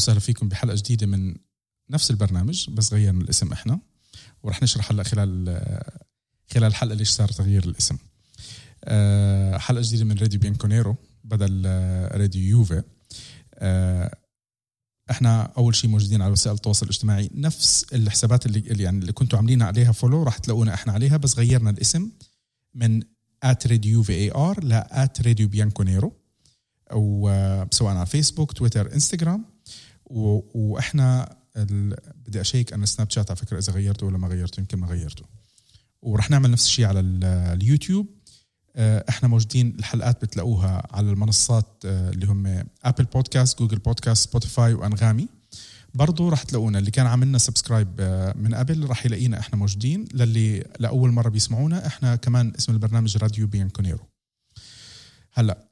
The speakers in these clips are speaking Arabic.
وسهلا فيكم بحلقة جديدة من نفس البرنامج بس غيرنا الاسم احنا، ورح نشرح هلا خلال الحلقة ليش صار تغيير الاسم. حلقة جديدة من راديو بيانكونيرو بدل راديو يوفي. احنا اول شيء موجودين على وسائل التواصل الاجتماعي، نفس الحسابات اللي كنتوا عاملين عليها فولو راح تلاقونا احنا عليها، بس غيرنا الاسم من @radiovar ل @radiobianconero، او سواء على فيسبوك، تويتر، انستغرام. واحنا بدي اشيك ان سناب شات على فكره اذا غيرته ولا ما غيرته، يمكن ما غيرته. ورح نعمل نفس الشيء على اليوتيوب. احنا موجودين، الحلقات بتلاقوها على المنصات اللي هم ابل بودكاست، جوجل بودكاست، سبوتيفاي، وانغامي. برضو رح تلاقونا، اللي كان عاملنا سبسكرايب من قبل رح يلاقينا احنا موجودين. للي لاول مره بيسمعونا، احنا كمان اسم البرنامج راديو بيانكونيرو. هلا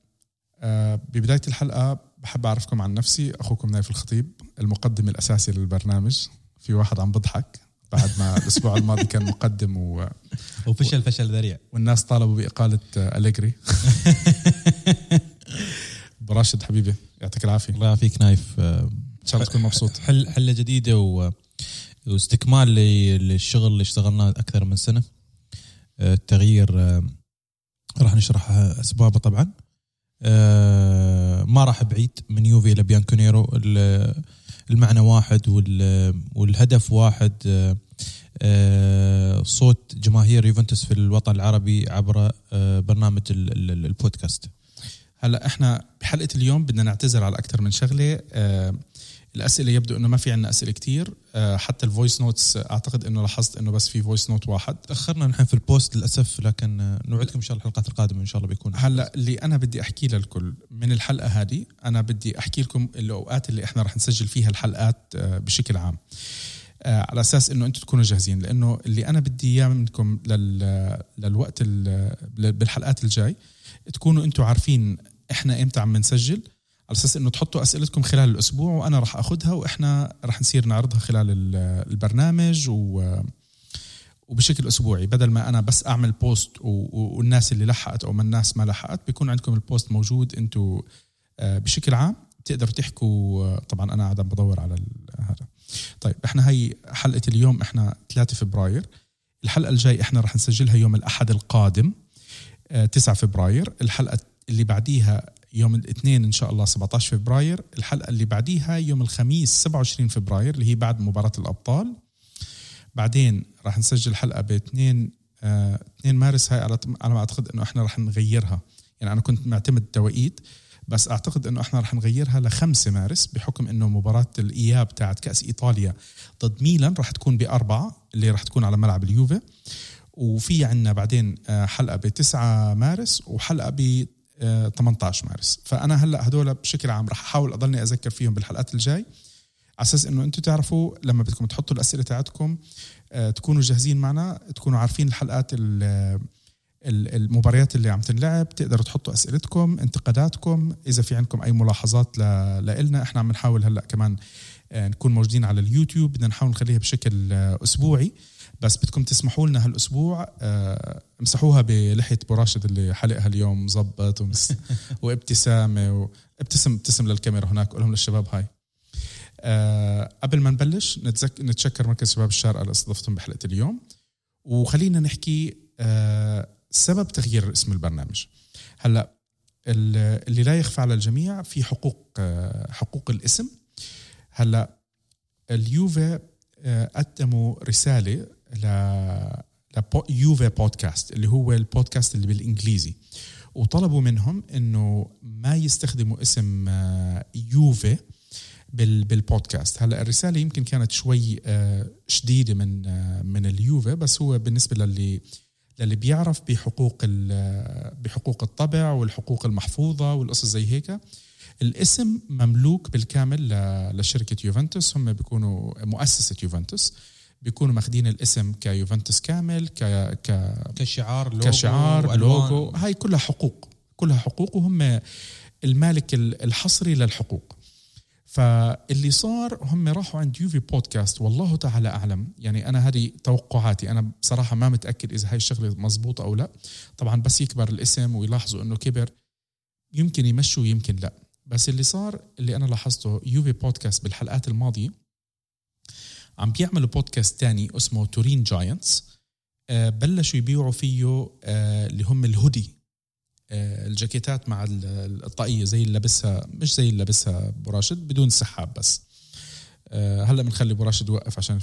ببدايه الحلقه بحب اعرفكم عن نفسي. اخوكم نايف الخطيب، المقدم الاساسي للبرنامج. في واحد عم بضحك بعد ما الاسبوع الماضي كان مقدم وفشل ذريع، والناس طالبوا باقاله أليجري. براشد حبيبي، يعطيك العافيه. الله يعافيك نايف، ان شاء الله تكون مبسوط. حله جديده واستكمال للشغل اللي اشتغلناه اكثر من سنه. التغيير راح نشرح اسبابه طبعا. ما راح بعيد، من يوفي الى بيانكونيرو المعنى واحد والهدف واحد. صوت جماهير يوفنتوس في الوطن العربي عبر برنامج البودكاست. هلا احنا بحلقه اليوم بدنا نعتذر على اكثر من شغله. الاسئله يبدو انه ما في عندنا اسئله كتير، حتى الفويس نوتس اعتقد انه لاحظت انه بس في فويس نوت واحد. تاخرنا نحن في البوست للاسف، لكن نوعدكم ان شاء الله الحلقات القادمه ان شاء الله بيكون. هلا اللي انا بدي احكي للكل من الحلقه هذه، انا بدي احكي لكم الاوقات اللي احنا رح نسجل فيها الحلقات بشكل عام، على اساس انه انتم تكونوا جاهزين. لانه اللي انا بدي اياه منكم للوقت بالحلقات الجاي، تكونوا انتم عارفين احنا امتى عم نسجل، على اساس انه تحطوا اسئلتكم خلال الاسبوع وانا راح اخذها واحنا راح نصير نعرضها خلال البرنامج وبشكل اسبوعي، بدل ما انا بس اعمل بوست والناس اللي لحقت او ما الناس ما لحقت بيكون عندكم البوست موجود. انتم بشكل عام تقدروا تحكوا. طبعا انا قاعد بدور على هذا. طيب احنا هي حلقه اليوم، احنا 3 فبراير. الحلقه الجاي احنا راح نسجلها يوم الاحد القادم 9 فبراير، الحلقه اللي بعديها يوم الاثنين إن شاء الله 17 فبراير، الحلقة اللي بعديها يوم الخميس 27 فبراير اللي هي بعد مباراة الأبطال. بعدين راح نسجل حلقة ب 2 مارس. هاي على ما أعتقد أنه إحنا راح نغيرها، يعني أنا كنت معتمد توقيت بس أعتقد أنه إحنا راح نغيرها ل 5 مارس بحكم أنه مباراة الإياب تاعت كأس إيطاليا ضد ميلان راح تكون ب4 اللي راح تكون على ملعب اليوفي. وفي عنا بعدين حلقة ب 9 مارس وحلقة ب 18 مارس. فأنا هلأ هدول بشكل عام رح أحاول أضلني أذكر فيهم بالحلقات الجاي، على أساس أنه أنتوا تعرفوا لما بدكم تحطوا الأسئلة تاعتكم تكونوا جاهزين معنا، تكونوا عارفين الحلقات المباريات اللي عم تنلعب، تقدروا تحطوا أسئلتكم، انتقاداتكم، إذا في عندكم أي ملاحظات لإلنا. إحنا عم نحاول هلأ كمان نكون موجودين على اليوتيوب، بدنا نحاول نخليها بشكل أسبوعي، بس بدكم تسمحوا لنا هالأسبوع امسحوها بلحية براشد اللي حلقها اليوم مزبط وابتسامة ابتسم للكاميرا هناك. قولهم للشباب هاي. قبل ما نبلش نتشكر مركز شباب الشارقة اللي استضفتهم بحلقة اليوم. وخلينا نحكي سبب تغيير اسم البرنامج. هلأ اللي لا يخفى على الجميع في حقوق الاسم. هلأ اليوفي قدموا رسالة يوفي بودكاست اللي هو البودكاست اللي بالإنجليزي، وطلبوا منهم إنه ما يستخدموا اسم يوفي بالبودكاست. هلا الرسالة يمكن كانت شوي شديدة من اليوفي، بس هو بالنسبة للي بيعرف بحقوق الطبع والحقوق المحفوظة والقصص زي هيك. الاسم مملوك بالكامل لشركة يوفنتوس، هم بيكونوا مؤسسة يوفنتوس، بيكونوا ماخدين الاسم كيوفنتوس كامل كشعار لوجو. هاي كلها حقوق وهم المالك الحصري للحقوق. فاللي صار هم راحوا عند يوفي بودكاست، والله تعالى أعلم، يعني أنا هذه توقعاتي، أنا بصراحة ما متأكد إذا هاي الشغلة مزبوطة أو لا. طبعا بس يكبر الاسم ويلاحظوا أنه كبر يمكن يمشوا يمكن لا، بس اللي صار اللي أنا لاحظته يوفي بودكاست بالحلقات الماضية عم بيعملوا بودكاست تاني اسمه تورين جاينتس، بلشوا يبيعوا فيه اللي هم الهودي، الجاكيتات مع الطاقية زي اللي لبسها، مش زي اللي لبسها براشد بدون سحاب. بس هلأ بنخلي براشد يوقف عشان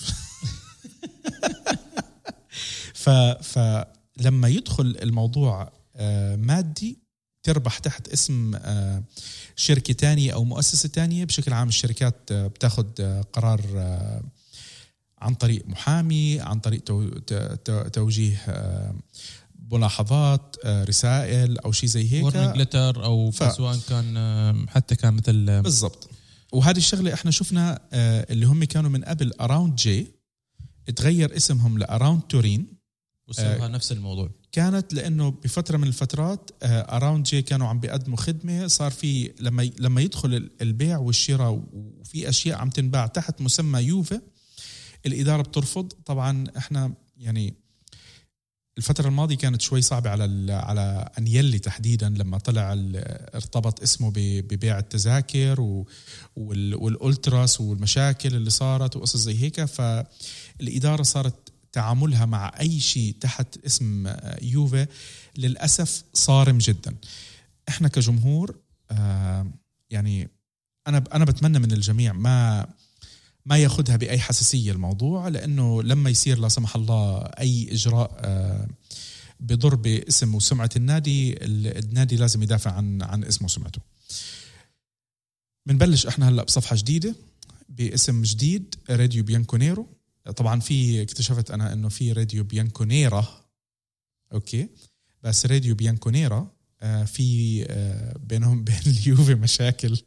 فلما يدخل الموضوع مادي تربح تحت اسم شركة تانية أو مؤسسة تانية. بشكل عام الشركات بتاخد قرار عن طريق محامي، عن طريق توجيه ملاحظات، رسائل أو شيء زي هيك، وورنينج لتر أو سواء كان حتى كان مثل بالضبط. وهذه الشغلة احنا شفنا اللي هم كانوا من قبل أراوند جي اتغير اسمهم لأراوند تورين، وسبها نفس الموضوع كانت لأنه بفترة من الفترات أراوند جي كانوا عم بيقدموا خدمة، صار في لما يدخل البيع والشراء وفي أشياء عم تنباع تحت مسمى يوفا الإدارة بترفض. طبعا احنا يعني الفترة الماضية كانت شوي صعبة على أنيلي تحديدا لما طلع ارتبط اسمه ببيع التذاكر والألتراس والمشاكل اللي صارت وقصص زي هيك، فالإدارة صارت تعاملها مع أي شيء تحت اسم يوفا للأسف صارم جدا. احنا كجمهور يعني أنا بتمنى من الجميع ما ياخدها بأي حساسية الموضوع، لأنه لما يصير لا سمح الله أي إجراء بضر باسم وسمعة النادي لازم يدافع عن اسمه وسمعته. منبلش احنا هلأ بصفحة جديدة باسم جديد، راديو بيانكونيرو. طبعا في اكتشفت أنا أنه في راديو بيانكونيرا، أوكي، بس راديو بيانكونيرا في بينهم بين اليوفي مشاكل،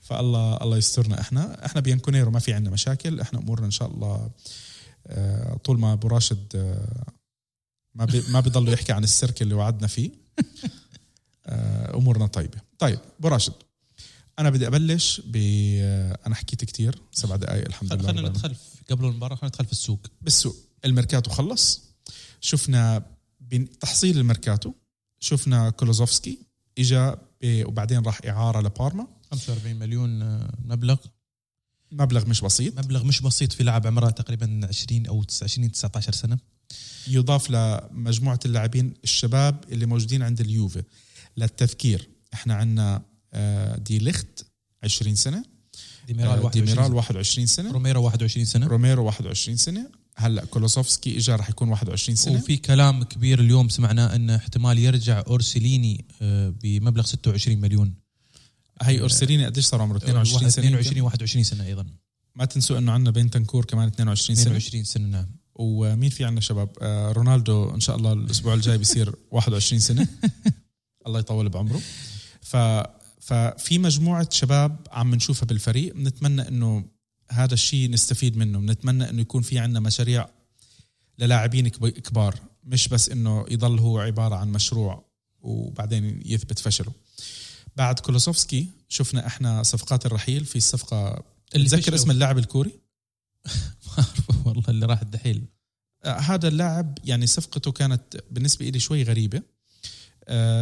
فالله يسترنا. احنا بيانكونيرو ما في عندنا مشاكل، احنا امورنا ان شاء الله طول ما ابو راشد ما بيضلوا يحكي عن السيرك اللي وعدنا فيه، امورنا طيبه. طيب ابو راشد، انا بدي ابلش انا حكيت كتير، 7 دقائق الحمد لله. خلينا ندخل قبل المباراه، خلينا ندخل في السوق. الميركاتو خلص، شفنا تحصيل الميركاتو، شفنا كولوزوفسكي اجا وبعدين راح اعاره لبارما 45 مليون مبلغ مش بسيط، في لاعب عمره تقريبا 20 أو 19 سنة، يضاف لمجموعة اللاعبين الشباب اللي موجودين عند اليوفي. للتذكير احنا عندنا دي ليخت 20 سنة، ديميرال 21 سنة، روميرو 21 سنة، هلا كولوسوفسكي اجى راح يكون 21 سنة. وفي كلام كبير اليوم سمعناه ان احتمال يرجع اورسليني بمبلغ 26 مليون. هاي أورسليني قديش صار عمره؟ 22 سنة، 21 سنة أيضا. ما تنسوا أنه عندنا بين تنكور كمان 22 سنة. نعم. ومين في عندنا شباب؟ رونالدو إن شاء الله الأسبوع الجاي بيصير 21 سنة الله يطول بعمره. ففي مجموعة شباب عم نشوفها بالفريق، نتمنى أنه هذا الشيء نستفيد منه، نتمنى أنه يكون في عندنا مشاريع للاعبين كبار، مش بس أنه يضل هو عبارة عن مشروع وبعدين يثبت فشله. بعد كولوسوفسكي شفنا احنا صفقات الرحيل. في الصفقه اللي تذكر اسم اللاعب الكوري ما اعرفه والله اللي راح الدحيل، هذا اللاعب يعني صفقته كانت بالنسبه لي شوي غريبه،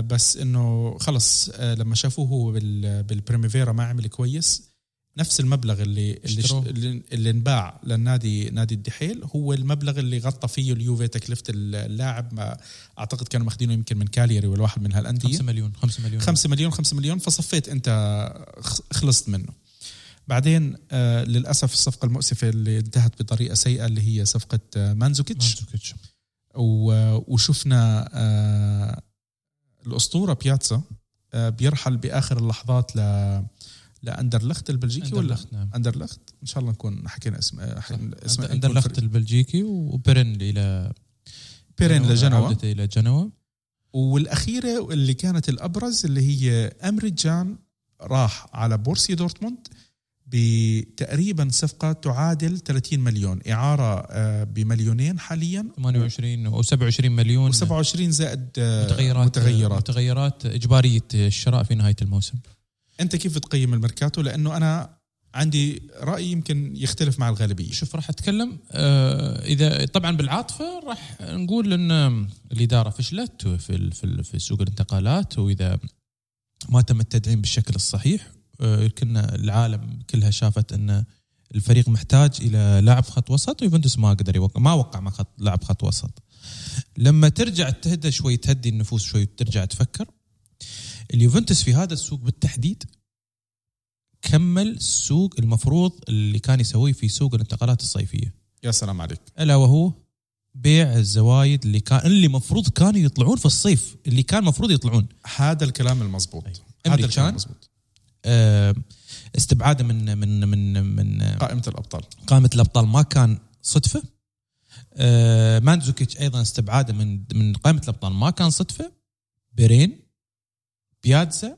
بس انه خلص لما شافوه هو بالبريميفيرا ما عمل كويس، نفس المبلغ اللي انباع للنادي نادي الدحيل هو المبلغ اللي غطى فيه اليوفي تكلفة اللاعب. ما اعتقد كانوا ماخدينه يمكن من كاليري ولا واحد من هالأندية، 5 مليون. فصفيت انت خلصت منه. بعدين للأسف الصفقة المؤسفة اللي انتهت بطريقة سيئة اللي هي صفقة مانزوكيتش. وشفنا الأسطورة بياتسا بيرحل بآخر اللحظات لأندرلخت البلجيكي. نعم. أندرلخت إن شاء الله نكون حكينا اسم أندرلخت البلجيكي، وبيرن إلى جنوة. والأخيرة اللي كانت الأبرز اللي هي أمري جان راح على بورسيا دورتموند بتقريبا صفقة تعادل 30 مليون، إعارة ب2 مليون حاليا، 28 أو 27 مليون و27 زائد متغيرات إجبارية الشراء في نهاية الموسم. أنت كيف تقيم الميركاتو؟ لأنه أنا عندي رأي يمكن يختلف مع الغالبية. شوف راح أتكلم إذا طبعا بالعاطفة راح نقول إن الإدارة فشلت في سوق الانتقالات، وإذا ما تم التدعيم بالشكل الصحيح يمكن العالم كلها شافت أن الفريق محتاج إلى لاعب خط وسط، ويوفنتوس ما قدر يوقع، ما وقع مع لاعب خط وسط. لما ترجع تهدى شوي، تهدي النفوس شوي، ترجع تفكر، اليوفنتوس في هذا السوق بالتحديد كمل السوق المفروض اللي كان يسويه في سوق الانتقالات الصيفية. يا سلام عليك. ألا وهو بيع الزوايد اللي مفروض كانوا يطلعون في الصيف، اللي كان مفروض يطلعون. هذا الكلام المزبوط. هذا الكلام المزبوط. استبعاده من من من من قائمة الأبطال. قائمة الأبطال ما كان صدفة. مانزوكيتش أيضا استبعاده من قائمة الأبطال ما كان صدفة. بيرين، بياتزا.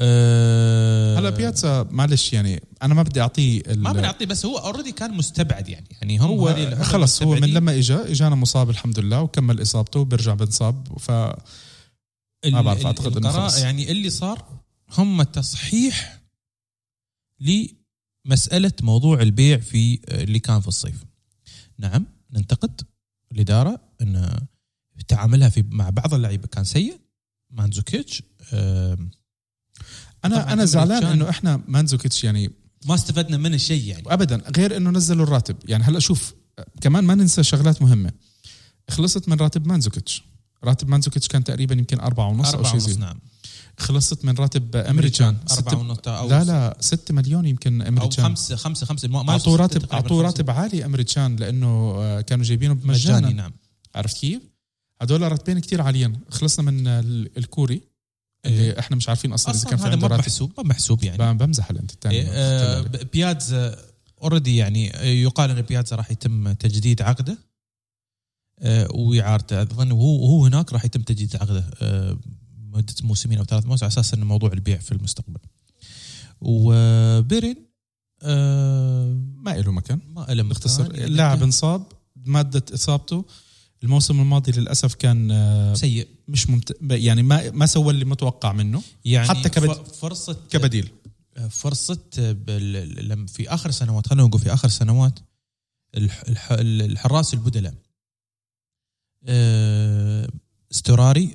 هلا بياتزا معلش يعني أنا ما بدي أعطيه ما بدي أعطيه، بس هو أوريدي كان مستبعد يعني هم هو خلص هو من لما إجانا مصاب الحمد لله، وكمل إصابته وبرجع بنصاب، ف ما بعرف أعتقد إنه خلص. يعني اللي صار هم تصحيح لمسألة موضوع البيع في اللي كان في الصيف. نعم ننتقد الإدارة إن تعاملها مع بعض اللاعبين كان سيء. مانزوكيتش أنا زعلان إنه إحنا مانزوكيتش يعني ما استفدنا منه شيء يعني أبدا، غير إنه نزلوا الراتب. يعني هلأ شوف كمان ما ننسى شغلات مهمة، خلصت من راتب مانزوكيتش. راتب مانزوكيتش كان تقريبا يمكن 4.5 أو شيء زي. نعم. خلصت من راتب أمريكان 4.5 لا 6 مليون يمكن أمريكان أو 5 ما أعطوا راتب عالي أمريكان لأنه كانوا جايبينه بمجاني. نعم عرفت كيف؟ هدول راتبين كتير عاليين. خلصنا من الكوري اللي احنا مش عارفين اصلا كم في عنده راتب. محسوب يعني بمزح انت الثاني. بياتزا اوريدي يعني يقال ان بياتزا راح يتم تجديد عقده ويعارته اظن، وهو هناك راح يتم تجديد عقده مده موسمين او 3 مواسم على اساس انه موضوع البيع في المستقبل. وبيرين ما له مكان، ما له مختصر اللاعب انصاب، ماده اصابته الموسم الماضي للأسف كان سيء، مش يعني ما سوى اللي متوقع منه يعني حتى فرصة كبديل. فرصة في آخر سنوات، خلينا نقول في آخر سنوات الحراس البدلاء استوراري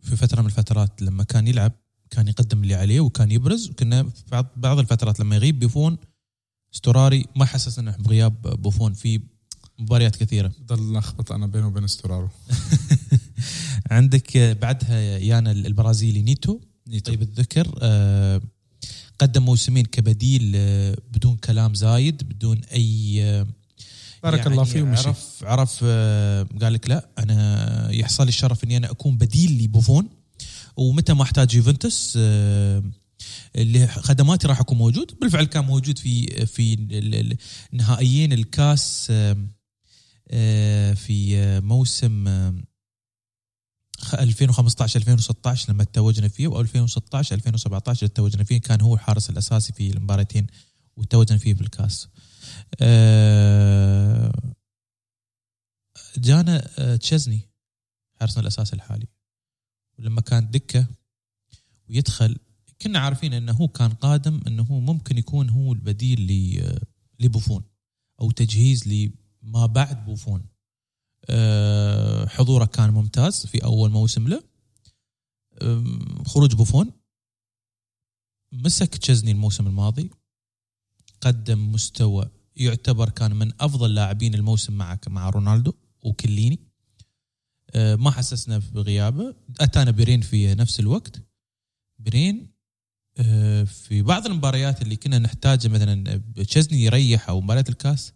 في فترة من الفترات لما كان يلعب كان يقدم اللي عليه وكان يبرز، وكنا في بعض الفترات لما يغيب بوفون استوراري ما حسس إنه بغياب بوفون في مباريات كثيرة. ضل أخبط أنا بينه وبين استرارو. عندك بعدها يانا البرازيلي نيتو. طيب الذكر قدم موسمين كبديل بدون كلام زايد، بدون أي بارك يعني الله فيه ومشي. عرف قال لك لا، أنا يحصل الشرف إني أنا أكون بديل لبوفون، ومتى ما احتاج يوفنتوس اللي خدماتي راح أكون موجود. بالفعل كان موجود في نهائيين الكاس في موسم 2015-2016 لما تتوجنا فيه، و 2016-2017 تتوجنا فيه كان هو الحارس الأساسي في المباراتين وتوجنا فيه بالكاس. جانا تشيزني حارسنا الأساسي الحالي، ولما كان دكة ويدخل كنا عارفين أنه هو كان قادم، أنه هو ممكن يكون هو البديل لبوفون أو تجهيز ما بعد بوفون. حضوره كان ممتاز في أول موسم له. خروج بوفون مسك تشيزني الموسم الماضي، قدم مستوى يعتبر كان من أفضل لاعبين الموسم مع رونالدو وكليني، ما حسسنا بغيابه. أتانا بيرين في نفس الوقت. بيرين في بعض المباريات اللي كنا نحتاجه مثلا تشيزني يريح أو مباريات الكاس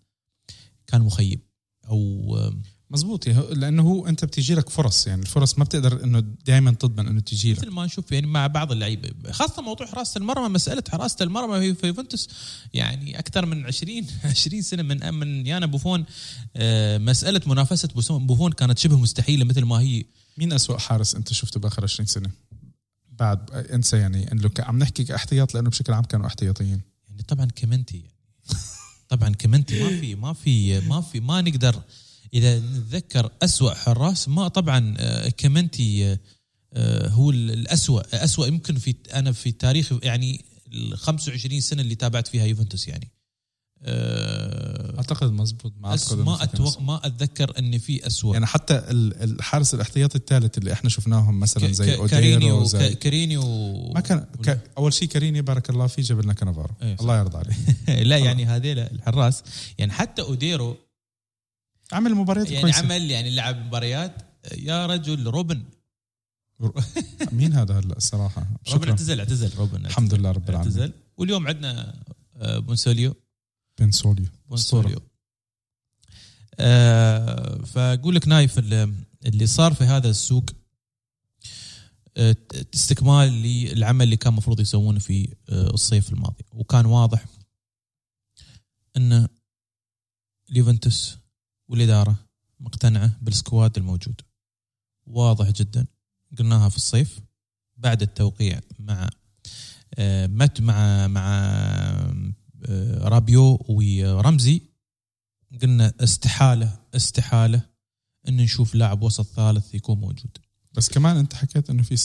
كان مخيب أو مزبوط، لأنه أنت بتجيلك فرص، يعني الفرص ما بتقدر أنه دائما تضمن أنه تجيلك مثل ما نشوف يعني مع بعض اللعيبة، خاصة موضوع حراسة المرمى. مسألة حراسة المرمى هي في يوفنتوس يعني أكثر من 20 سنة من يانا بوفون، مسألة منافسة بوفون كانت شبه مستحيلة. مثل ما هي مين أسوأ حارس أنت شفته بآخر 20 سنة بعد انسى يعني انه عم نحكي كاحتياط، لانه بشكل عام كانوا احتياطيين يعني. طبعا كمنتي يعني طبعا كمنتي ما في ما نقدر اذا نتذكر اسوأ حراس، ما طبعا كمنتي هو الاسوأ يمكن في انا في تاريخ يعني 25 سنه اللي تابعت فيها يوفنتوس يعني اعتقد مزبوط. ما اتذكر ان في اسوء يعني. حتى الحارس الاحتياطي الثالث اللي احنا شفناهم مثلا زي اوديرو زي كاريني ما كان اول شيء كاريني بارك الله فيه جاب لنا كنافارو الله يرضى عليه. لا يعني هذيل الحراس يعني حتى اوديرو عمل مباريات يعني كويسه يعني عمل يعني لعب مباريات يا رجل. روبن مين هذا هلا الصراحه؟ روبن اعتزل روبن الحمد لله رب العالمين اعتزل. واليوم عندنا بونسوليو فاقول لك نايف اللي صار في هذا السوق استكمال للعمل اللي كان مفروض يسوونه في الصيف الماضي. وكان واضح ان اليوفنتوس والإدارة مقتنعة بالسكواد الموجود واضح جدا. قلناها في الصيف بعد التوقيع مع مت مع رابيو ورمزي قلنا استحالة إن نشوف لاعب وسط ثالث يكون موجود. بس كمان أنت حكيت إنه في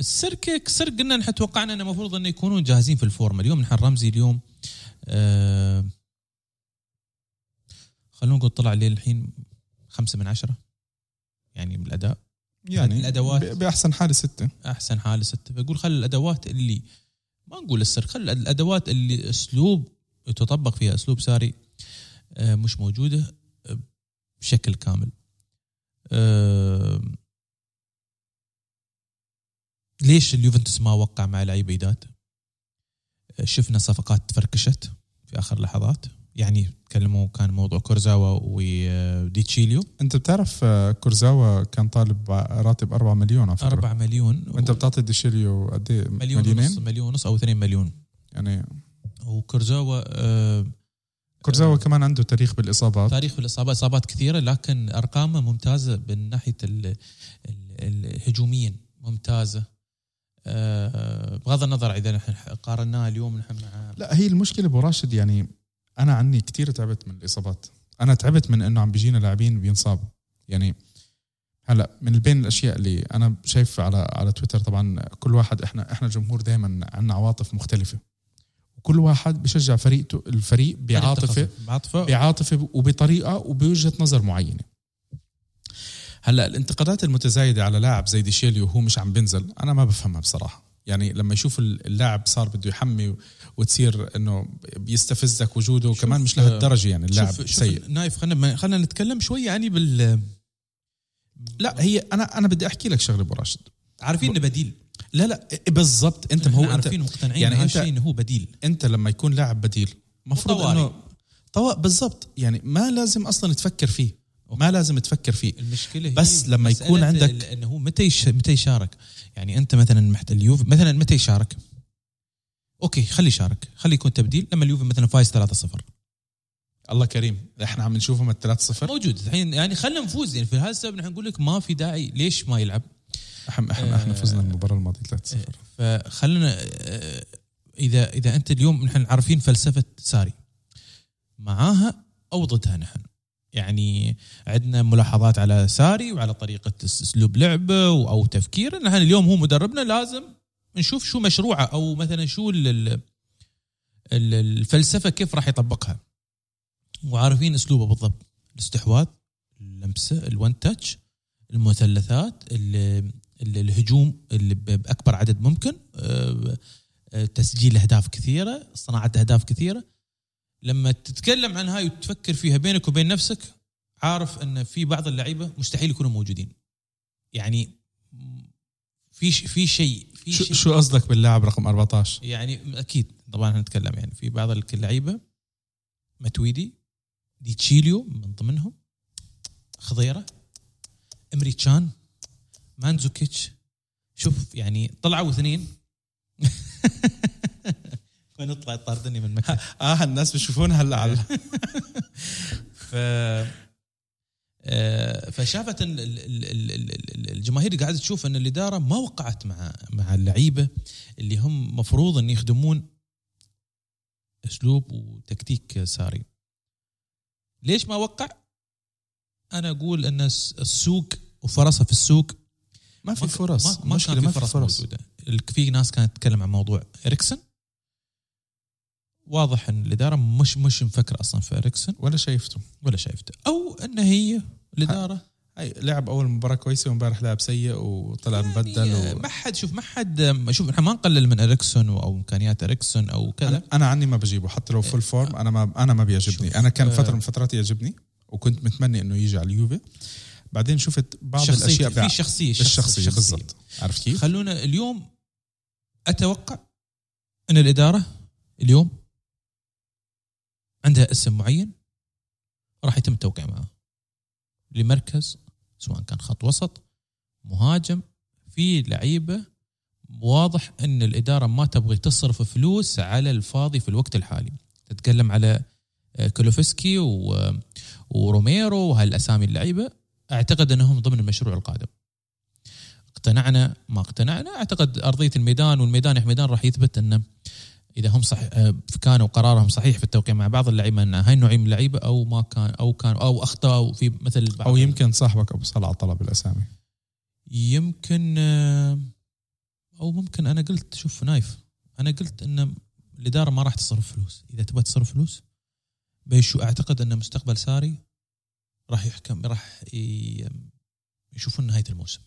سرك قلنا نحن توقعنا إنه مفروض إنه يكونون جاهزين في الفورمة. اليوم نحن رمزي اليوم خلونا نقول طلع لي الحين 5/10 يعني بالأداء يعني الأدوات بأحسن حالة 6. بقول خلي الأدوات اللي ما نقول السرق، خلي الأدوات اللي أسلوب يتطبق فيها أسلوب ساري مش موجودة بشكل كامل. ليش اليوفنتوس ما وقع مع العبيدات؟ شفنا صفقات تفركشت في آخر لحظات يعني. تكلموا كان موضوع كورزاوا وديتشيليو. انت بتعرف كورزاوا كان طالب راتب 4 مليون على فكرة. 4 مليون وانت بتعطي ديتشيليو قد ايه؟ مليون ونص او 2 مليون يعني. وكورزاوا كورزاوا كمان عنده تاريخ بالاصابات اصابات كثيره لكن ارقامه ممتازه من ناحيه الهجوميا ممتازه. بغض النظر اذا نحن قارناه اليوم نحن مع لا هي المشكله براشد يعني. أنا عني كتير تعبت من الإصابات. أنا تعبت من أنه عم بيجينا لاعبين بينصابوا يعني. هلأ من بين الأشياء اللي أنا شايف على تويتر طبعا كل واحد إحنا جمهور دائما عنا عواطف مختلفة وكل واحد بيشجع فريقه الفريق بعاطفة وبطريقة وبوجهة نظر معينة. هلأ الانتقادات المتزايدة على لاعب زي ديشيليو وهو مش عم بينزل أنا ما بفهمها بصراحة يعني. لما يشوف اللاعب صار بده يحمي وتصير انه بيستفزك وجوده وكمان مش لهالدرجه يعني اللاعب سيء. نايف خلينا نتكلم شويه يعني لا هي انا بدي احكي لك شغله براشد. عارفين انه بديل لا بالضبط انت ما هو عارفين مقتنعين يعني انه هو بديل. انت لما يكون لاعب بديل مفروض انه طوارئ بالضبط يعني ما لازم اصلا تفكر فيه ما لازم تفكر فيه. المشكلة بس لما يكون عندك انه هو متى يشارك يعني. انت مثلا محتاج اليوفي مثلا متى يشارك؟ اوكي خلي يشارك خلي يكون تبديل لما اليوفي مثلا فايز 3-0 الله كريم احنا عم نشوفهم 3-0 موجود الحين يعني خلينا نفوز يعني. في هذا السبب نحن نقول لك ما في داعي ليش ما يلعب. احنا فزنا المباراة الماضية 3-0 فخلينا اذا انت اليوم نحن عارفين فلسفة ساري معاها او ضدها. نحن يعني عندنا ملاحظات على ساري وعلى طريقة اسلوب لعبه أو تفكيره. نحن اليوم هو مدربنا لازم نشوف شو مشروعه أو مثلا شو الفلسفة كيف راح يطبقها وعارفين اسلوبه بالضبط. الاستحواذ اللمسة الوان تاتش المثلثات الهجوم اللي بأكبر عدد ممكن تسجيل أهداف كثيرة صناعة أهداف كثيرة. لما تتكلم عن هاي وتفكر فيها بينك وبين نفسك عارف ان في بعض اللعيبه مستحيل يكونوا موجودين يعني. في شيء شو قصدك باللاعب رقم 14 يعني؟ اكيد طبعا هنتكلم يعني في بعض اللعيبه متويدي ديتشيليو من ضمنهم خضيره امريتشان مانزوكيتش شوف يعني طلعوا 2 وين طلع طاردني من مكان الناس بيشوفون هلا على فشافت الجماهير قاعده تشوف ان الاداره ما وقعت مع اللعيبه اللي هم مفروض ان يخدمون اسلوب وتكتيك ساري. ليش ما وقع؟ انا اقول ان السوق وفرصها في السوق ما في فرص. ما في فرص موجوده. في ناس كانت تتكلم عن موضوع إريكسن واضح ان الاداره مش مفكر اصلا في اريكسن ولا شايفته او ان هي الاداره اي لعب اول مباراه كويسه ومبارح لعب سيء وطلع مبدل ما حد احنا ما نقلل من اريكسون او امكانيات اريكسون او كذا. انا عني ما بجيبه حتى لو فول فورم انا ما بيعجبني. انا كان فتره من فترات يعجبني وكنت متمنى انه يجي على اليوفي, بعدين شفت بعض الاشياء في الشخصيه بالضبط. عرفت كيف؟ خلونا اليوم اتوقع ان الاداره اليوم عندها اسم معين راح يتم التوقيع معه لمركز, سواء كان خط وسط مهاجم. في لعيبه واضح ان الاداره ما تبغي تصرف فلوس على الفاضي في الوقت الحالي. تتكلم على كولوفسكي وروميرو وهالاسامي اللعيبه, اعتقد انهم ضمن المشروع القادم. اقتنعنا ما اقتنعنا, اعتقد ارضيه الميدان والميدان حميدان راح يثبت ان اذا هم صح كانوا قرارهم صحيح في التوقيع مع بعض اللعيبه ان هاي النوعيه من اللعيبه او ما كان او اخطاوا في مثل او يمكن صاحبك ابو صلع طلب الاسامي يمكن او ممكن. انا قلت شوف نايف, انا قلت ان الاداره ما راح تصرف فلوس. اذا تبغى تصرف فلوس بيشو اعتقد ان مستقبل ساري راح يحكم, راح يشوفون نهايه الموسم.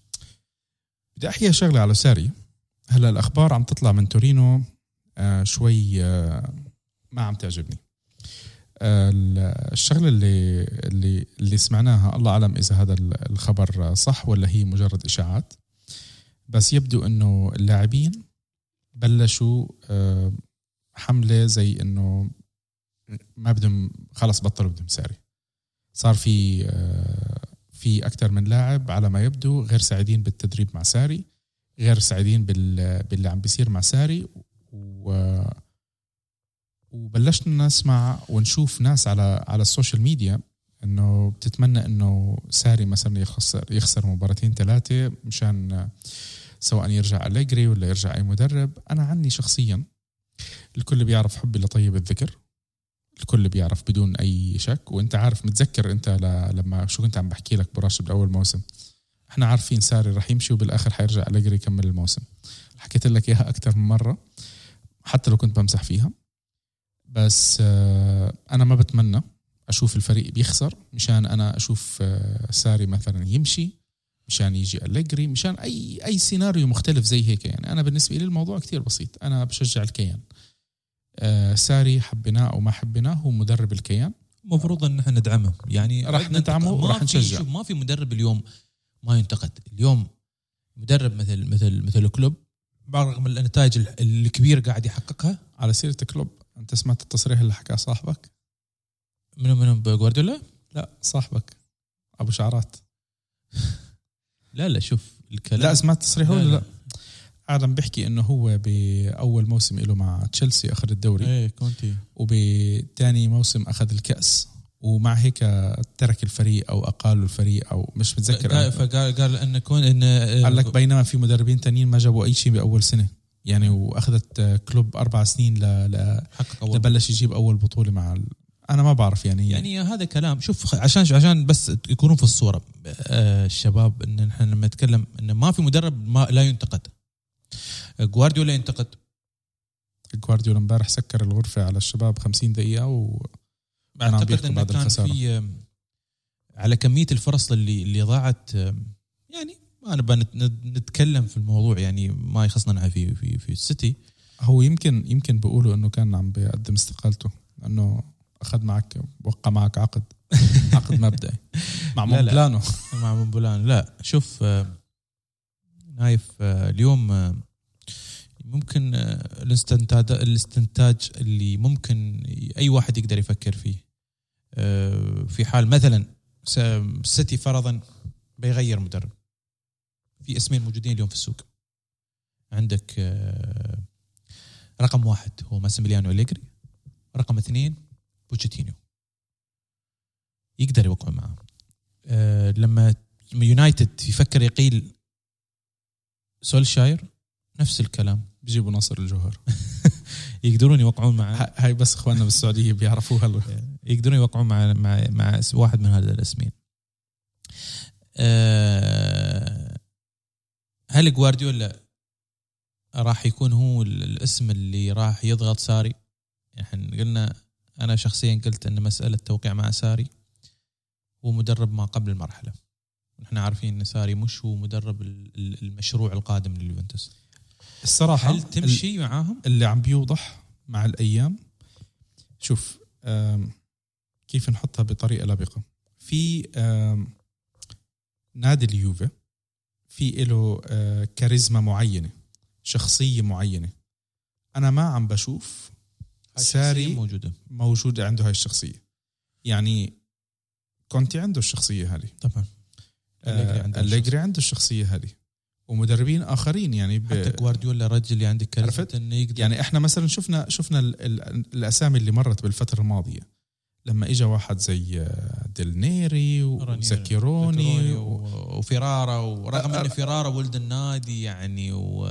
بدي احكي شغله على ساري. هلا الاخبار عم تطلع من تورينو شوي ما عم تعجبني. الشغله اللي سمعناها, الله اعلم اذا هذا الخبر صح ولا هي مجرد اشاعات, بس يبدو انه اللاعبين بلشوا حمله زي انه ما بدهم, خلص بطلوا بدهم ساري. صار في اكثر من لاعب على ما يبدو غير سعيدين بالتدريب مع ساري, غير سعيدين باللي عم بيصير مع ساري, وبلشنا نسمع ونشوف ناس على السوشيال ميديا انه بتتمنى انه ساري مثلا يخسر مباراتين 3 مشان سواء يرجع أليجري ولا يرجع اي مدرب. انا عني شخصيا, الكل بيعرف حبي لطيب الذكر, الكل بيعرف بدون اي شك, وانت عارف متذكر انت لما شو كنت عم بحكي لك براشد باول موسم, احنا عارفين ساري رح يمشي وبالاخر حيرجع أليجري يكمل الموسم. حكيت لك اياها اكثر من مره حتى لو كنت بمسح فيها, بس انا ما بتمنى اشوف الفريق بيخسر مشان انا اشوف ساري مثلا يمشي مشان يجي أليجري مشان اي سيناريو مختلف زي هيك. يعني انا بالنسبه لي الموضوع كتير بسيط, انا بشجع الكيان. ساري حبناه او ما حبناه هو مدرب الكيان, مفروض ان احنا ندعمه. يعني راح ندعمه وراح نشجع. ما في مدرب اليوم ما ينتقد. اليوم مدرب مثل كلوب برغم النتائج الكبير قاعد يحققها. على سيرة كلوب, انت سمعت التصريح اللي حكاه صاحبك منو بغوارديولا؟ لا صاحبك ابو شعرات. لا شوف الكلام. لا سمعت تصريحه ولا لا؟ عادم بيحكي انه هو باول موسم له مع تشيلسي اخذ الدوري, اي كونتي, وبتاني موسم اخذ الكاس, ومع هيك ترك الفريق او اقالوا الفريق او مش متذكر. قال ان كون ان قال لك بينما في مدربين تانيين ما جابوا اي شيء باول سنه يعني, واخذت كلوب 4 سنين لبلش يجيب اول بطوله مع انا ما بعرف يعني هذا كلام. شوف عشان بس يكونوا في الصوره الشباب, ان احنا لما نتكلم ان ما في مدرب ما لا ينتقد. غوارديولا ينتقد. غوارديولا امبارح سكر الغرفه على الشباب 50 دقيقه و أعتقد أنه كان في على كمية الفرص اللي ضاعت. يعني ما نبغى نتكلم في الموضوع, يعني ما يخصنا في في في السيتي. هو يمكن بقوله أنه كان عم بيقدم استقالته, أنه أخذ معك وقع معك عقد مبدئي مع مونبلانو. مع مونبلانو. لا شوف نايف, اليوم ممكن الاستنتاج اللي ممكن أي واحد يقدر يفكر فيه, في حال مثلا السيتي فرضا بيغير مدرب, في اسمين موجودين اليوم في السوق. عندك رقم 1 هو ماسيميليانو أليجري, رقم 2 بوتشيتينو. يقدر يوقع معه. لما يونايتد يفكر يقيل سولشاير نفس الكلام, بيجيبوا ناصر الجوهر. يقدرون يوقعون مع هاي, بس اخواننا بالسعوديه بيعرفوها. يقدرون يوقعون مع واحد من هذول الاسمين. هل غوارديولا راح يكون هو الاسم اللي راح يضغط ساري؟ احنا قلنا انا شخصيا قلت ان مسألة توقيع مع ساري هو مدرب ما قبل المرحلة، ونحن عارفين ان ساري مش هو مدرب المشروع القادم لليوفنتوس. الصراحة هل تمشي معاهم؟ اللي عم بيوضح مع الايام، شوف كيف نحطها بطريقة لبقة. في نادي اليوفي في له كاريزما معينة، شخصية معينة. أنا ما عم بشوف ساري موجودة عنده هاي الشخصية. يعني كونتي عنده الشخصية هذه، طبعا أليجري عنده الشخصية هذه، ومدربين آخرين يعني حتى جوارديولا رجل عندك كاريزما إنه يقدر. يعني إحنا مثلا شفنا الأسامي اللي مرت بالفترة الماضية، لما إجا واحد زي دلنيري وزاكيروني وفرارة، ورغم أن فرارة ولد النادي يعني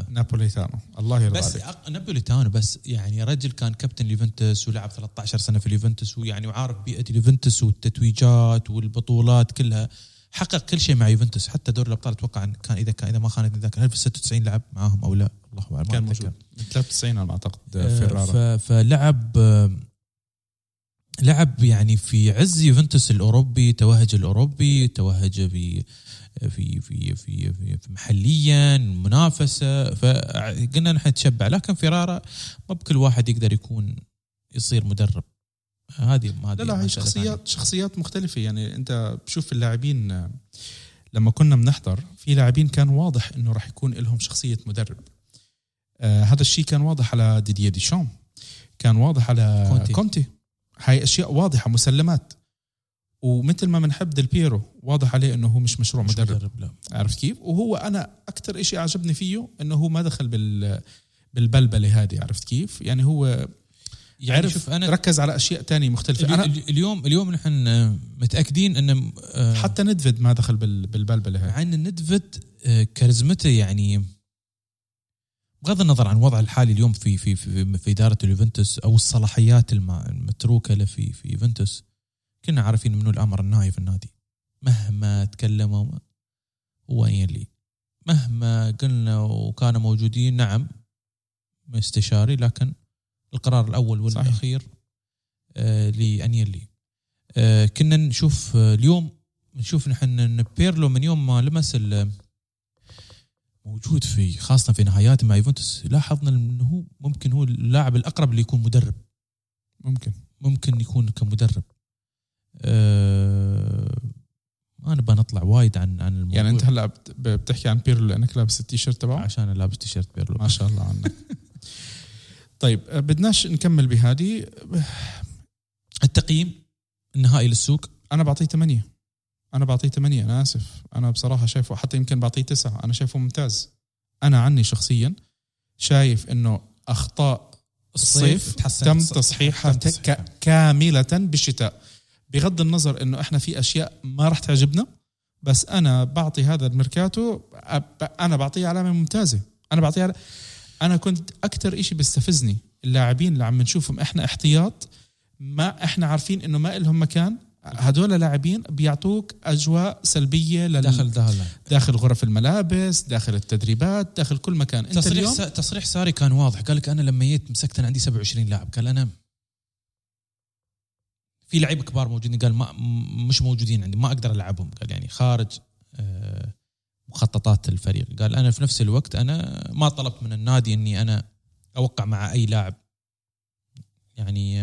نابوليتانو الله يرضى عليه، بس نابوليتانو بس يعني رجل كان كابتن ليفنتس ولعب 13 سنة في ليفنتس، ويعني وعارف بيئة ليفنتس والتتويجات والبطولات كلها، حقق كل شيء مع يوفنتوس حتى دوري الأبطال. أتوقع أن كان إذا ما خانتني ذاك هل في 96 لعب معهم أو لا، الله أعلم، كان موجود 93 على أعتقد فرارة. فلعب يعني في عز يوفنتوس الأوروبي، توهج الأوروبي، توهج في في في في, في محليا منافسة، فقلنا نحن نتشبع. لكن فرارة ما بكل واحد يقدر يكون يصير مدرب. هذه هي شخصيات مختلفة. يعني أنت بشوف اللاعبين لما كنا بنحضر في لاعبين كان واضح إنه راح يكون لهم شخصية مدرب. هذا الشيء كان واضح على ديدييه ديشام، كان واضح على كونتي. هاي أشياء واضحة مسلمات. ومثل ما منحب ديل بيرو واضح عليه أنه هو مش مشروع مدرب لا. عارف كيف؟ وهو أنا أكتر إشي عجبني فيه أنه هو ما دخل بالبلبلة هذه. عرفت كيف؟ يعني هو يعني شوف أنا ركز على أشياء تانية مختلفة. أنا اليوم نحن متأكدين أن حتى ندفد ما دخل بالبلبلة هذه، عن ندفد كاريزمته. يعني بغض النظر عن وضع الحالي اليوم في في في, في إدارة اليوفنتوس أو الصلاحيات المتروكة له في يوفنتوس، كنا عارفين منه الأمر النهائي في النادي. مهما تكلموا وين مهما قلنا وكانوا موجودين، نعم استشاري، لكن القرار الأول والأخير لأنيلي. كنا نشوف اليوم، نشوف نحن إن بيرلو من يوم ما لمس موجود في خاصة في نهاياته مع يوفنتوس، لاحظنا إنه هو ممكن هو اللاعب الأقرب اللي يكون مدرب، ممكن يكون كمدرب. أنا بنطلع وايد عن الموضوع. يعني أنت هلا بتحكي عن بيرلو لأنك لابس التيشيرت تبعه؟ عشان أنا لابس تيشيرت بيرلو ما شاء الله عنك. طيب بدناش نكمل بهذه. التقييم النهائي للسوق أنا بعطيه 8. أنا آسف، أنا بصراحة شايفه حتى يمكن بعطيه 9. أنا شايفه ممتاز. أنا عني شخصيا شايف إنه أخطاء الصيف تم تصحيحها كاملة بالشتاء، بغض النظر إنه إحنا في أشياء ما رح تعجبنا، بس أنا بعطي هذا الميركاتو، أنا بعطيه علامة ممتازة. أنا كنت أكتر إشي بيستفزني اللاعبين اللي عم نشوفهم إحنا احتياط، ما إحنا عارفين إنه ما إلهم مكان. هدول لاعبين بيعطوك أجواء سلبية داخل غرف الملابس، داخل التدريبات، داخل كل مكان. أنت تصريح ساري كان واضح، قال لك أنا لما جيت مسكتن عندي 27 لاعب، قال أنا في لعيبة كبار موجودين، قال ما مش موجودين عندي، ما أقدر ألعبهم، قال يعني خارج مخططات الفريق. قال أنا في نفس الوقت أنا ما طلبت من النادي إني أنا أوقع مع أي لاعب. يعني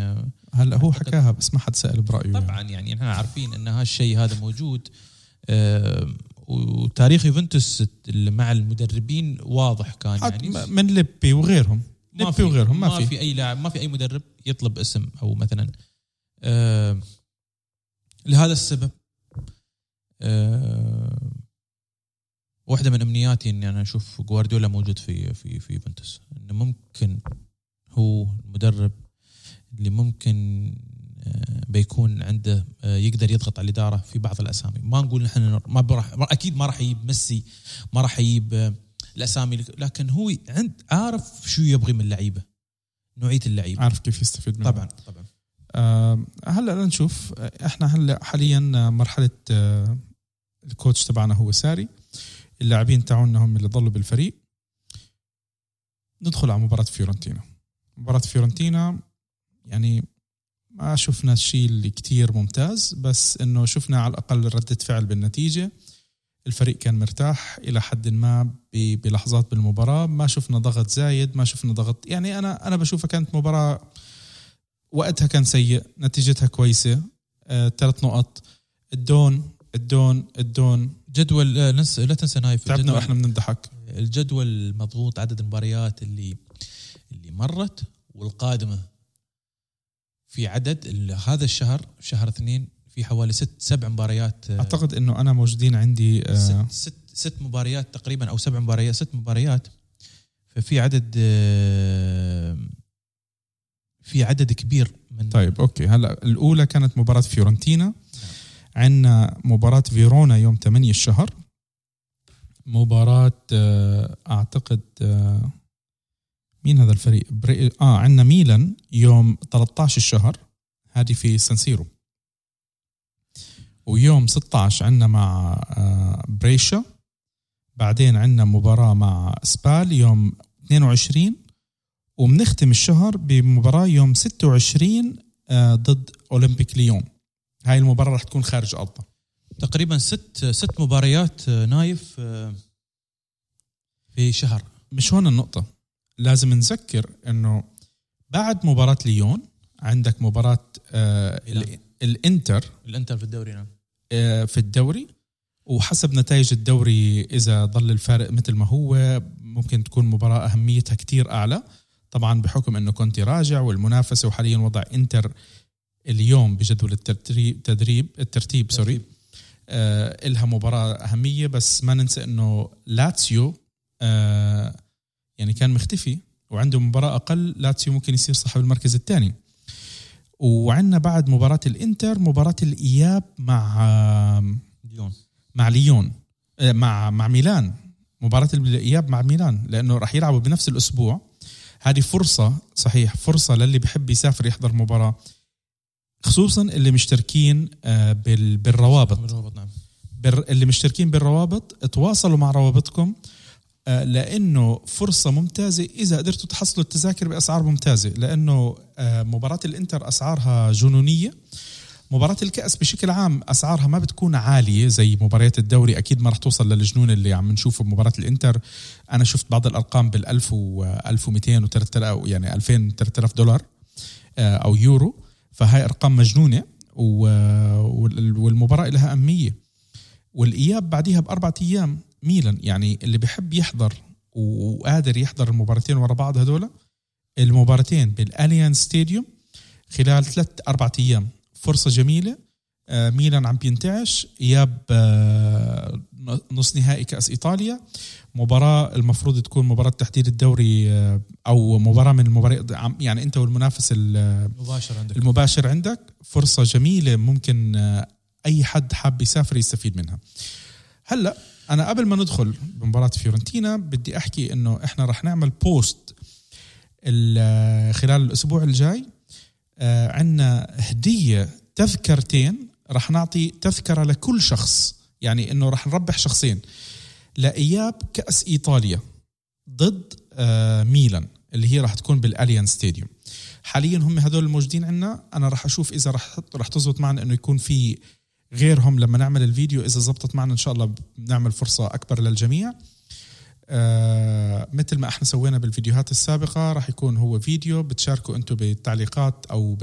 هلا هو حكاها بس ما حد سأل برأيه طبعا. يعني احنا عارفين ان هالشيء هذا موجود، وتاريخ يوفنتوس مع المدربين واضح كان، يعني من ليبي وغيرهم ما في اي لاعب، ما في اي مدرب يطلب اسم او مثلا. لهذا السبب واحدة من امنياتي اني انا اشوف جوارديولا موجود في يوفنتوس، انه ممكن هو المدرب اللي ممكن بيكون عنده يقدر يضغط على الإدارة في بعض الأسامي. ما نقول نحن أكيد ما راح يجيب ميسي، ما راح يجيب الأسامي، لكن هو عارف شو يبغي من اللعيبة، نوعية اللعيبة، عارف كيف يستفيد منه. طبعا. هلا نشوف احنا هلا حاليا مرحلة الكوتش تبعنا هو ساري، اللاعبين تاعونا هم اللي ضلوا بالفريق. ندخل على مباراة فيورنتينا. يعني ما شفنا الشيء اللي كتير ممتاز، بس إنه شفنا على الأقل ردة فعل بالنتيجة. الفريق كان مرتاح إلى حد ما بلحظات بالمباراة، ما شفنا ضغط زايد، ما شفنا ضغط. يعني أنا بشوفها كانت مباراة وقتها كان سيء، نتيجتها كويسة، 3 نقط. الدون جدول لا تنسى نايف، تعبنا وإحنا بنضحك. الجدول المضغوط، عدد المباريات اللي مرت والقادمة، في عدد هذا الشهر، شهر 2، في حوالي 6-7 مباريات. أعتقد إنه أنا موجودين عندي 6 مباريات تقريبا أو 7 مباريات، 6 مباريات. ففي عدد كبير من. طيب أوكي، هلا الأولى كانت مباراة فيورنتينا، عندنا مباراة فيرونا يوم 8 الشهر، مباراة أعتقد مين هذا الفريق؟ عندنا ميلان يوم 13 الشهر، هذه في سانسيرو. ويوم 16 عندنا مع بريشا، بعدين عندنا مباراة مع سبال يوم 22، وبنختم الشهر بمباراة يوم 26 ضد أولمبيك ليون. هاي المباراة راح تكون خارج أرضها. تقريبا 6 مباريات نايف في شهر. مش هون النقطة، لازم نذكر إنه بعد مباراة ليون عندك مباراة الانتر في الدوري. نعم في الدوري، وحسب نتائج الدوري إذا ظل الفارق مثل ما هو ممكن تكون مباراة أهميتها كتير أعلى، طبعا بحكم أنه كنت راجع والمنافسة. وحاليا وضع انتر اليوم بجدول الترتيب سوري إلها مباراة أهمية. بس ما ننسى أنه لاتسيو يعني كان مختفي وعنده مباراة أقل، لاتسيو ممكن يصير صاحب المركز الثاني. وعندنا بعد مباراة الانتر مباراة الإياب مع ميلان، مباراة الإياب مع ميلان، لأنه راح يلعبوا بنفس الأسبوع. هذه فرصة، صحيح فرصة للي بيحب يسافر يحضر مباراة، خصوصا اللي مشتركين بالروابط. نعم. اللي مشتركين بالروابط اتواصلوا مع روابطكم، لأنه فرصة ممتازة إذا قدرتوا تحصلوا التذاكر بأسعار ممتازة، لأنه مباراة الإنتر أسعارها جنونية. مباراة الكأس بشكل عام أسعارها ما بتكون عالية زي مباريات الدوري، أكيد ما رح توصل للجنون اللي عم نشوفه بمباراة الإنتر. أنا شفت بعض الأرقام بال1000 و1200 و3000، يعني 2000-3000 دولار أو يورو، فهاي أرقام مجنونة. والمباراة لها أهمية. والإياب بعديها ب4 أيام ميلان، يعني اللي بيحب يحضر وقادر يحضر المباراتين ورا بعض، هذول المباراتين بالأليانز ستاديوم خلال 3-4 أيام، فرصة جميلة. ميلان عم بينتعش، إياب نص نهائي كأس إيطاليا، مباراة المفروض تكون مباراة تحديد الدوري أو مباراة من المباريات، يعني أنت والمنافس المباشر عندك. فرصة جميلة ممكن أي حد حاب يسافر يستفيد منها. هلأ أنا قبل ما ندخل بمباراة فيورنتينا بدي أحكي إنه إحنا رح نعمل بوست خلال الأسبوع الجاي، عنا هدية 2 تذكرة، رح نعطي 2 تذكرة لكل شخص، يعني إنه رح نربح 2 شخصين لإياب كأس إيطاليا ضد ميلان، اللي هي رح تكون بالأليانز ستاديوم. حاليا هم هذول الموجودين عنا، أنا رح أشوف إذا رح تزبط معنا إنه يكون في غيرهم لما نعمل الفيديو. إذا زبطت معنا إن شاء الله بنعمل فرصة أكبر للجميع، مثل ما إحنا سوينا بالفيديوهات السابقة. راح يكون هو فيديو بتشاركوا أنتوا بالتعليقات أو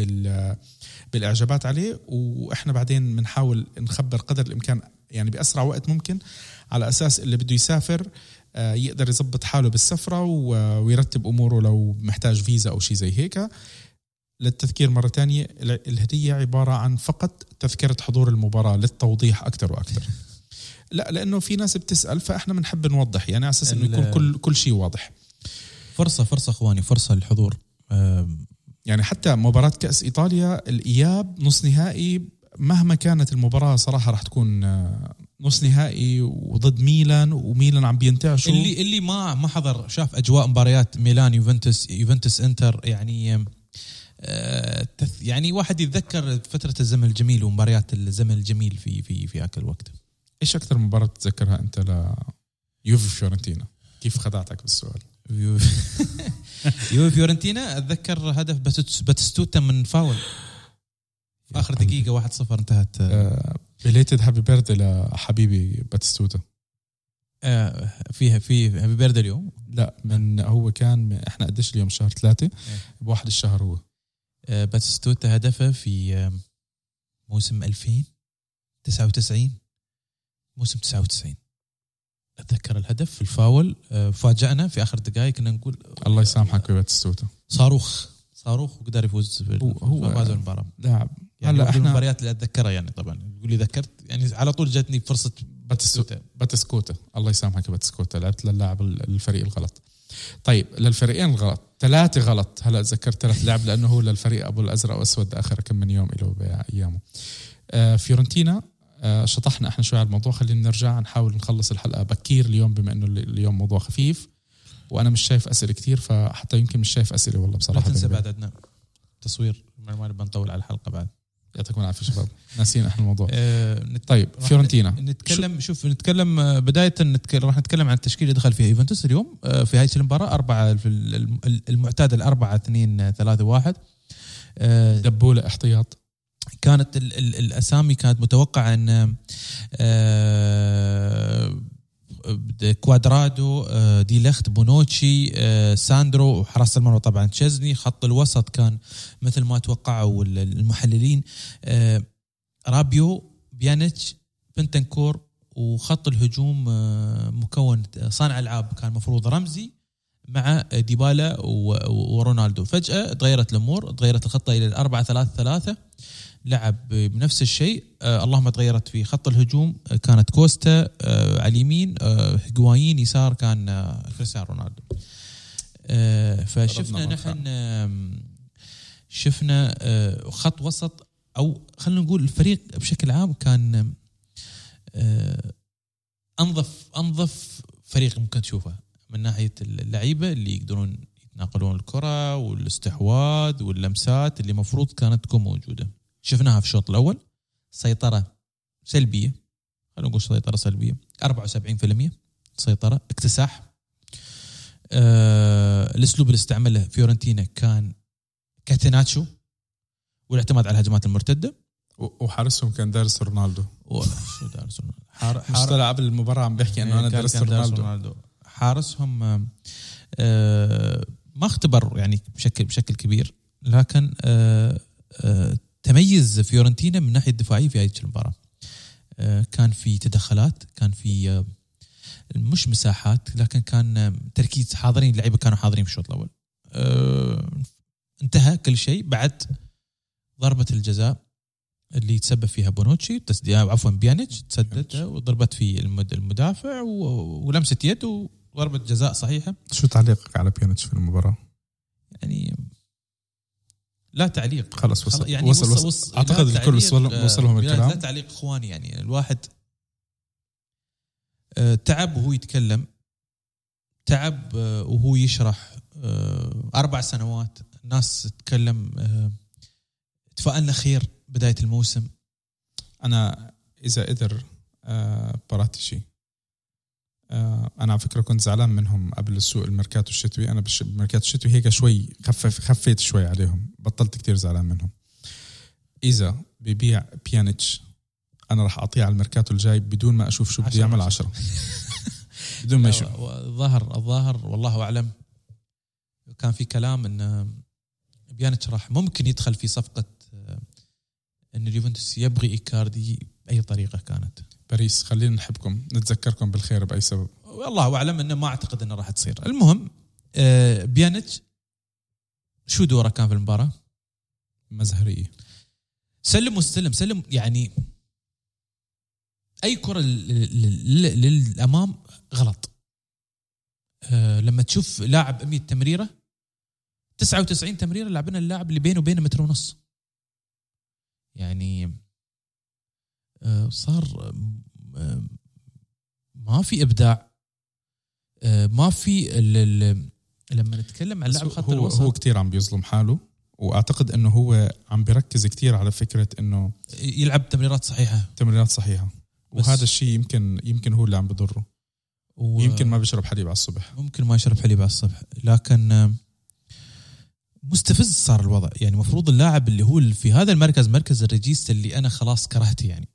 بالإعجابات عليه، وإحنا بعدين بنحاول نخبر قدر الإمكان يعني بأسرع وقت ممكن، على أساس اللي بده يسافر يقدر يزبط حاله بالسفرة ويرتب أموره لو محتاج فيزا أو شيء زي هيك. للتذكير مرة تانية، الهدية عبارة عن فقط تذكرة حضور المباراة للتوضيح أكتر وأكتر. لا، لأنه في ناس بتسأل فإحنا بنحب نوضح، يعني أساس إنه يكون كل شيء واضح. فرصة إخواني، فرصة للحضور. يعني حتى مباراة كأس إيطاليا الإياب نص نهائي، مهما كانت المباراة صراحة راح تكون نص نهائي وضد ميلان، وميلان عم بينتعش. اللي ما حضر شاف أجواء مباريات ميلان يوفنتوس إنتر، يعني واحد يتذكر فترة الزمن الجميل ومباريات الزمن الجميل في هاك الوقت. إيش أكثر مباراة تتذكرها أنت ليوفي فيورنتينا؟ كيف خدعتك بالسؤال؟ يوفي فيورنتينا اتذكر هدف باتستوتا من فاول اخر دقيقه 1-0 انتهت. بليتد هابي بيرثدي لحبيبي باتستوتا. فيها في هابي بيرثدي اليوم؟ لا من هو كان احنا قديش اليوم شهر 3 بواحد الشهر هو باتستوتا هدفه في موسم 2099 موسم 99 أتذكر الهدف في الفاول. فاجأنا في آخر دقائق كنا نقول الله يسامحك يا باتستوتا صاروخ وقدر يفوز فاز المباراة. لاعب هلا احنا المباريات اللي أتذكرها يعني طبعا يقول لي ذكرت يعني على طول جاتني فرصة باتستوتا الله يسامحك يا باتستوتا لعبت للاعب الفريق الغلط. طيب للفريقين الغلط 3 غلط. هلا ذكرت 3 لعب لأنه هو للفريق أبو الأزرق وأسود آخر كم من يوم له بأيامه. فيورنتينا شطحنا احنا شوي على الموضوع خلينا نرجع نحاول نخلص الحلقة بكير اليوم بما انه اليوم موضوع خفيف وانا مش شايف اسئلة كتير فحتى يمكن مش شايف اسئلة والله بصراحة. لا تنسى بعد عندنا تصوير معلومات بنطول على الحلقة بعد يعطيكم العافية شباب ناسين احنا الموضوع. طيب فيورنتينا نتكلم نتكلم بداية راح نتكلم عن التشكيل اللي دخل فيه يوفنتوس اليوم في هاي المباراة 4 المعتاد 4-2-3-1 دبولة احتياط. كانت الأسامي كانت متوقعة أن كوادرادو دي لخت بونوتشي ساندرو وحراسة المرمى طبعا تشيزني. خط الوسط كان مثل ما توقعوا المحللين رابيو بيانيتش بنتنكور. وخط الهجوم مكون صانع ألعاب كان مفروض رمزي مع ديبالا ورونالدو. فجأة تغيرت الأمور تغيرت الخطة إلى 4-3-3 لعب بنفس الشيء. اللهم تغيرت في خط الهجوم كانت كوستا على اليمين هيغوايين يسار كان كريستيانو رونالدو. فشفنا نحن شفنا خط وسط أو خلينا نقول الفريق بشكل عام كان أنظف فريق ممكن تشوفه من ناحية اللعيبة اللي يقدرون يتناقلون الكرة والاستحواذ واللمسات اللي مفروض كانت تكون موجودة. شفناها في الشوط الأول سيطرة سلبية خلونا نقول سيطرة سلبية 74% سيطرة اكتساح. الأسلوب اللي استعمله فيورنتينا كان كاتيناتشو والاعتماد على الهجمات المرتدة وحارسهم كان دارس رونالدو. شو دارس رونالدو؟ مش طلع قبل المباراة عم بيحكي أنه أنا دارس رونالدو. حارسهم ما اختبر يعني بشكل كبير لكن تميز فيورنتينا من ناحية الدفاعية في هذه المباراة. كان في تدخلات كان في مش مساحات لكن كان تركيز حاضرين اللعيبة كانوا حاضرين في الشوط الأول. انتهى كل شيء بعد ضربة الجزاء اللي تسبب فيها بونوتشي تسديدها عفوا بيانيتش تسددها وضربت في المدافع ولمسة يد وضربة جزاء صحيحة. شو تعليقك على بيانيتش في المباراة؟ يعني لا تعليق خلاص وصل يعني وصل أعتقد الكل وصلهم الكلام. لا تعليق إخواني يعني الواحد تعب وهو يتكلم تعب وهو يشرح 4 سنوات الناس تتكلم تفائلنا خير بداية الموسم. أنا إذا قدر براتيشي أنا على فكرة كنت زعلان منهم قبل السوق الميركاتو الشتوي. أنا بالميركاتو الشتوي هيك شوي خفيت شوي عليهم بطلت كتير زعلان منهم. إذا ببيع بيانيتش أنا راح أعطيه على الميركاتو الجاي بدون ما أشوف شو بدي يعمل 10 بدون ما يشوف. الظاهر والله أعلم كان في كلام أن بيانيتش راح ممكن يدخل في صفقة أن اليوفنتوس يبغي إيكاردي بأي طريقة كانت. باريس خلينا نحبكم نتذكركم بالخير بأي سبب والله أعلم أنه ما أعتقد أنه راح تصير. المهم بيانيتش شو دوره كان في المباراة؟ مزهرية سلم واستلم سلم يعني أي كرة للأمام غلط. لما تشوف لاعب 100 تمريرة 99 تمريرة لعبنا اللاعب اللي بينه وبينه 1.5 متر يعني صار ما في إبداع ما في لما نتكلم عن لعب خط الوسط هو كتير عم بيظلم حاله وأعتقد أنه هو عم بيركز كتير على فكرة أنه يلعب تمريرات صحيحة وهذا الشيء يمكن هو اللي عم بضره. ويمكن ما بيشرب حليب على الصبح, ممكن ما يشرب حليب على الصبح. لكن مستفز صار الوضع, يعني مفروض اللاعب اللي هو في هذا المركز, مركز الريجيست اللي أنا خلاص كرهته يعني,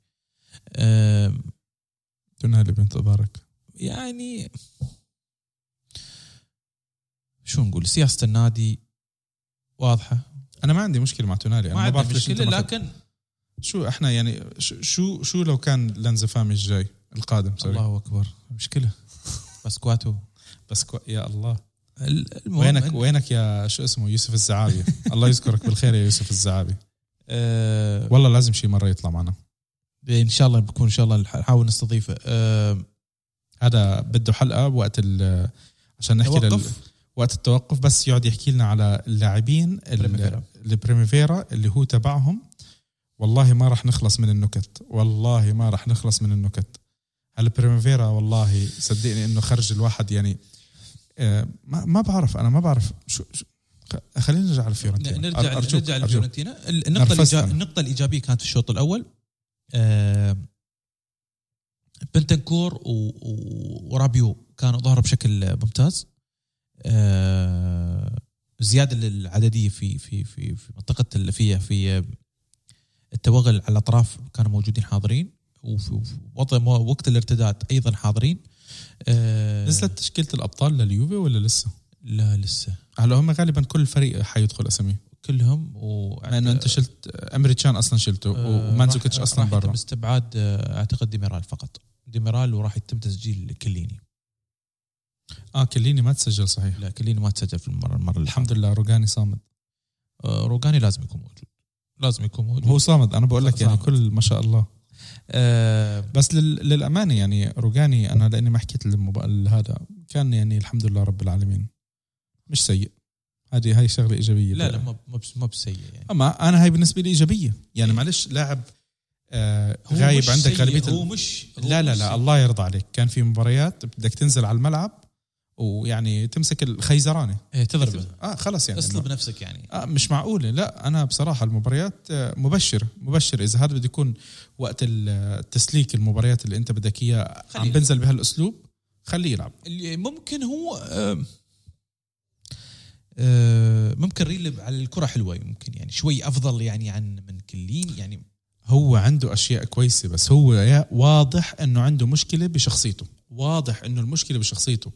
تنهل بنت أبارك يعني. شو نقول, سياسة النادي واضحة. أنا ما عندي مشكلة مع تونالي, ما عندي مشكلة, لكن شو إحنا يعني شو لو كان لانزفامي الجاي القادم سوري. الله أكبر, مشكلة بسكواتو يا الله. وينك يا شو اسمه يوسف الزعابي. الله يذكرك بالخير يا يوسف الزعابي. والله لازم شي مرة يطلع معنا إن شاء الله, بكون إن شاء الله نحاول نستضيفه. هذا بده حلقة وقت عشان نحكي وقت التوقف, بس يقعد يحكي لنا على اللاعبين البريميفيرا اللي هو تبعهم. والله ما رح نخلص من النكت, والله ما رح نخلص من النكت على البريميفيرا. والله صدقني انه خرج الواحد يعني, ما بعرف, انا ما بعرف شو. خلينا نرجع على الفيورنتينا, نرجع للفيورنتينا. النقطة الإيجابية كانت في الشوط الأول, بنتنكور ورابيو كانوا ظهروا بشكل ممتاز, زيادة للعددية في منطقة الفية, في التوغل على الأطراف كانوا موجودين حاضرين, وفي وقت الارتداد أيضا حاضرين. نزلت تشكيلة الأبطال لليوفي ولا لسه؟ لا لسه. على هم غالبا كل فريق حيدخل أسامي كلهم, لأنه أنت شلت أمريكان أصلا, شلته ومانزوكيتش أصلا برا. راح استبعاد أعتقد ديميرال فقط, ديميرال, وراح يتم تسجيل كليني. كليني ما تسجل صحيح. لا كليني ما تسجل في المرة الحمد لله. روجاني صامد. روجاني لازم يكون موجود. هو صامد, أنا بقول لك يعني كل ما شاء الله. بس للأمانة يعني روجاني, أنا لأني ما حكيت هذا كان يعني الحمد لله رب العالمين مش سيء. هاي شغلة إيجابية. لا ما بسيء يعني. أما أنا هاي بالنسبة لي إيجابية يعني. معلش لاعب غايب عندك غالبية لا الله يرضى عليك. كان في مباريات بدك تنزل على الملعب ويعني تمسك الخيزرانة تضرب خلاص يعني اصلب نفسك يعني مش معقولة. لا أنا بصراحة المباريات مبشر إذا هذا بده يكون وقت التسليك المباريات اللي أنت بدك إياه عم بنزل بهالأسلوب, خليه يلعب. ممكن هو ممكن ريلب على الكرة حلوة, ممكن يعني شوي أفضل يعني عن من كلين يعني. هو عنده أشياء كويسة, بس هو واضح أنه عنده مشكلة بشخصيته, واضح أنه المشكلة بشخصيته.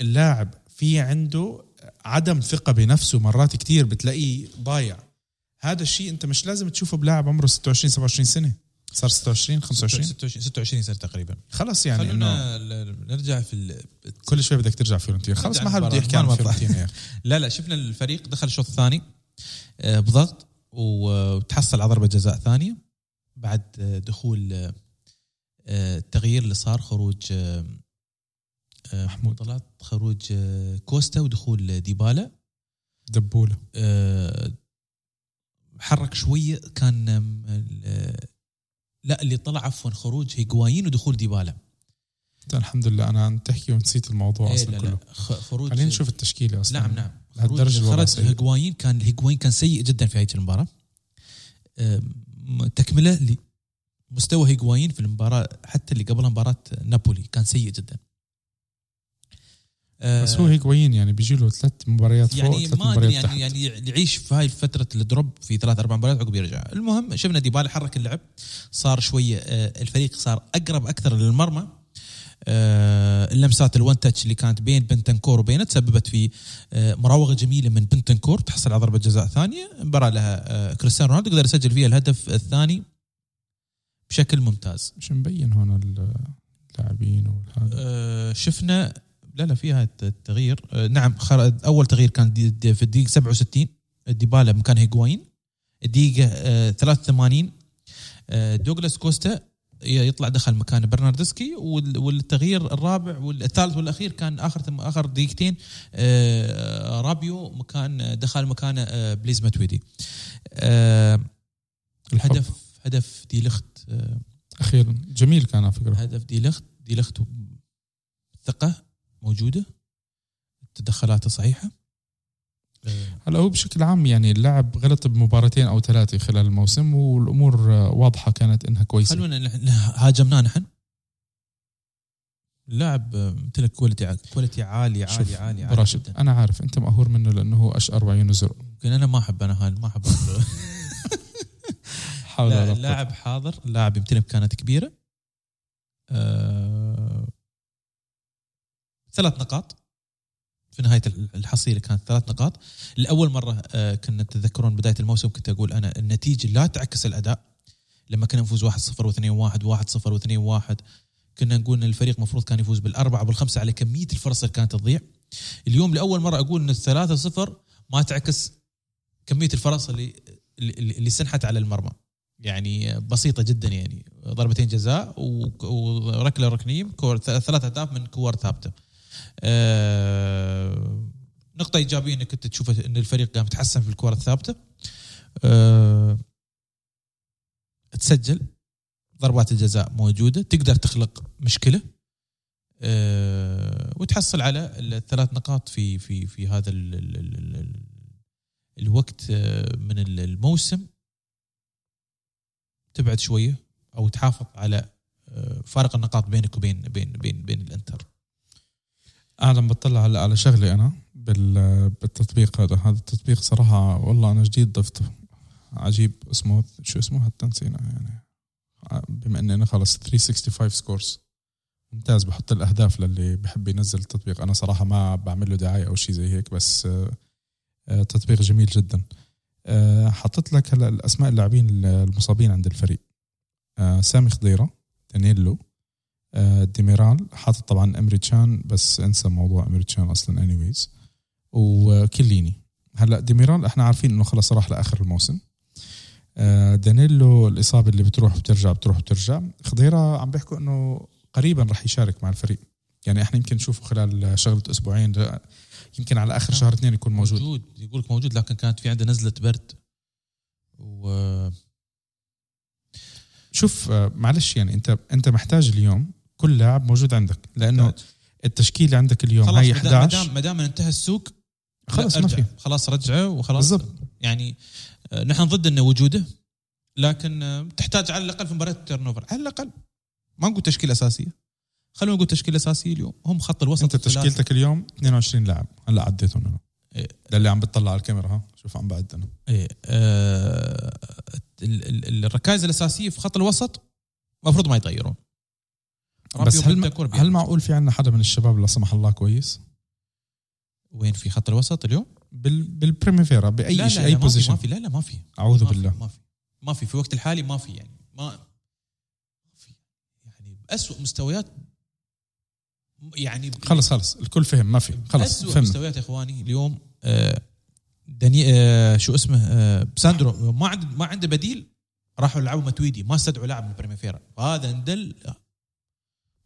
اللاعب في عنده عدم ثقة بنفسه مرات كتير, بتلاقيه ضايع. هذا الشيء أنت مش لازم تشوفه بلاعب عمره 26-27 سنة. صار 26 سنة تقريبا خلاص يعني. خلونا نرجع في كل شوي بدك ترجع فيورنتينا. خلاص ما حدا بده يحكي عن فيورنتينا. لا شفنا الفريق دخل الشوط الثاني بضغط وتحصل على ضربة جزاء ثانية بعد دخول التغيير اللي صار, خروج محمود طلعت, خروج كوستا ودخول ديبالا. دبولة حرك شوية كان لا اللي طلع عفوا خروج هيغوايين ودخول ديبالا. الحمد لله أنا عم تحكي ونسيت الموضوع أصلا. كله خروج, خلينا نشوف التشكيلة أصلا. نعم خروج هيغوايين كان سيء جدا في هاي المباراة. تكملة لمستوى هيغوايين في المباراة حتى اللي قبل مباراة نابولي كان سيء جدا. بس هو هيغوايين يعني بيجي له 3 مباريات يعني فوق 3 مباريات تحت يعني يعيش في هاي الفترة الدروب في 3-4 مباريات عقب يرجع. المهم شفنا ديبالا حرك اللعب, صار شوية الفريق صار أقرب أكثر للمرمى. اللمسات الوان تاتش اللي كانت بين بنتنكور وبينه تسببت في مراوغة جميلة من بنتنكور تحصل على ضربة جزاء ثانية. مباراة لها كريستيانو رونالدو قدر يسجل فيها الهدف الثاني بشكل ممتاز. مش مبين هنا اللاعبين والهذا. شفنا لا فيها التغيير. نعم أول تغيير كان في الدقيقة 67 ديبالا مكان هيغوايين. الدقيقة 83 دوغلاس كوستا يطلع دخل مكان برناردسكي. والتغيير الرابع والثالث والأخير كان آخر دقيقتين رابيو مكان دخل مكان بليز ماتويدي. هدف دي لخت أخيرا جميل كان على فكرة. هدف دي لخت ثقة موجودة, تدخلاته صحيحة. هلا هو بشكل عام يعني اللاعب غلط بمباراتين أو 3 خلال الموسم والأمور واضحة كانت إنها كويسة. خلونا هاجمنا نحن لاعب مثلك كواليتي عالي عالي عالي. راشد أنا عارف أنت مقهور منه لأنه أشقر وعيونه زرق. يمكن أنا ما أحب ما أحب لاعب حاضر، لاعب يمتلك كانت كبيرة. 3 نقاط في نهاية الحصيلة، كانت 3 نقاط. لأول مرة كنا تتذكرون بداية الموسم كنت أقول أنا النتيجة لا تعكس الأداء، لما كنا نفوز 1-0 و2-1 1-0 و2-1 كنا نقول إن الفريق مفروض كان يفوز بالأربعة وبالخمسة على كمية الفرص اللي كانت تضيع. اليوم لأول مرة أقول إن 3-0 ما تعكس كمية الفرص اللي سنحت على المرمى، يعني بسيطة جدا، يعني 2 ضربات جزاء وركلة ركنية، 3 أهداف من كور ثابتة. نقطة إيجابية إنك كنت تشوف إن الفريق قام يتحسن في الكور الثابتة. تسجل ضربات الجزاء موجودة، تقدر تخلق مشكلة وتحصل على 3 نقاط في هذا الوقت من الموسم. تبعد شوية أو تحافظ على فارق النقاط بينك وبين بين بين بين الانتر. أنا بطلع على شغلي أنا بالتطبيق هذا التطبيق صراحة والله أنا جديد ضفته، عجيب اسمه، شو اسمه حتى نسينا، يعني بما أني أنا خلص 365 سكورز ممتاز، بحط الأهداف للي بحب ينزل التطبيق. أنا صراحة ما بعمل له دعاية أو شيء زي هيك، بس تطبيق جميل جدا. حطت لك هلا الأسماء اللاعبين المصابين عند الفريق، سامي خضيرة، تنيلو، ديميرال، حاطط طبعا أمريتشان بس انسى موضوع أمريتشان أصلا anyways، وكليني. هلا ديميرال احنا عارفين انه خلص راح لآخر الموسم، دانيلو الإصابة اللي بتروح بترجع، خضيرة عم بيحكوا انه قريبا راح يشارك مع الفريق، يعني احنا يمكن نشوفه خلال شغلة أسبوعين، يمكن على آخر شهر 2 يكون موجود. يقولك موجود، لكن كانت في عنده نزلة برد شوف معلش، يعني انت محتاج اليوم كل لاعب موجود عندك، لانه التشكيل عندك اليوم هاي 11، ما دام انتهى السوق خلاص ما في، خلاص رجعه وخلاص بالزبط. يعني نحن ضد انه وجوده، لكن تحتاج على الاقل في مباراه التيرنوفر، على الاقل ما نقول تشكيل اساسيه، خلونا نقول تشكيل اساسي اليوم هم خط الوسط. انت تشكيلتك اليوم 22 لاعب هلا عديتهم انا ده اللي عم بتطلع على الكاميرا، ها شوف عم بعد انا الركائز الاساسيه في خط الوسط مفروض ما يتغيرون. بس هل معقول في عندنا حدا من الشباب لا سمح الله كويس؟ وين في خط الوسط اليوم بالبريميفيرا باي شيء، اي بوزيشن ما في، لا ما في، اعوذ بالله ما في في الوقت الحالي ما في، يعني ما في، يعني بأسوأ مستويات، يعني خلص الكل فهم ما في، خلص أسوأ مستويات يا اخواني اليوم. شو اسمه ساندرو ما عنده بديل، راحوا لعبوا متويدي، ما استدعوا لاعب من بريميفيرا، هذا ندل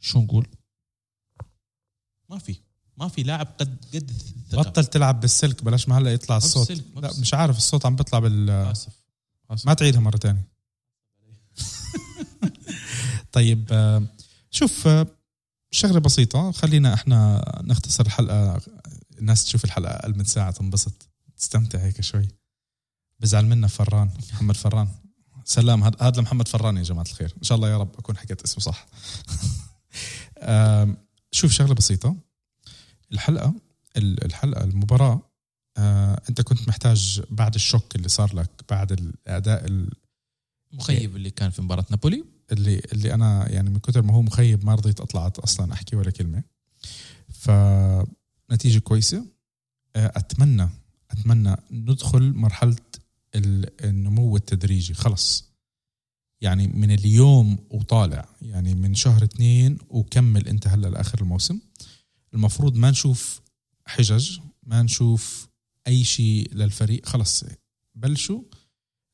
شو نقول، ما في لاعب قد بطل تلعب بالسلك، بلاش ما هلا يطلع الصوت، لا مش عارف الصوت عم بيطلع آسف. ما تعيدها مرة تانية. طيب شوف شغلة بسيطة، خلينا احنا نختصر الحلقة، الناس تشوف الحلقة أقل من ساعة تنبسط تستمتع هيك شوي. بزعل منا فران، محمد فران، سلام هذا محمد فران يا جماعة الخير، إن شاء الله يا رب أكون حكيت اسمه صح. شوف شغلة بسيطة، الحلقة المباراة أنت كنت محتاج بعد الشوك اللي صار لك بعد الأداء المخيب اللي كان في مباراة نابولي، اللي أنا يعني من كتر ما هو مخيب ما رضيت أطلعت أصلا أحكي ولا كلمة. فنتيجة كويسة، أتمنى ندخل مرحلة النمو التدريجي خلص، يعني من اليوم وطالع، يعني من شهر 2 وكمل أنت هلأ لآخر الموسم، المفروض ما نشوف حجج، ما نشوف أي شيء للفريق، خلص بلشوا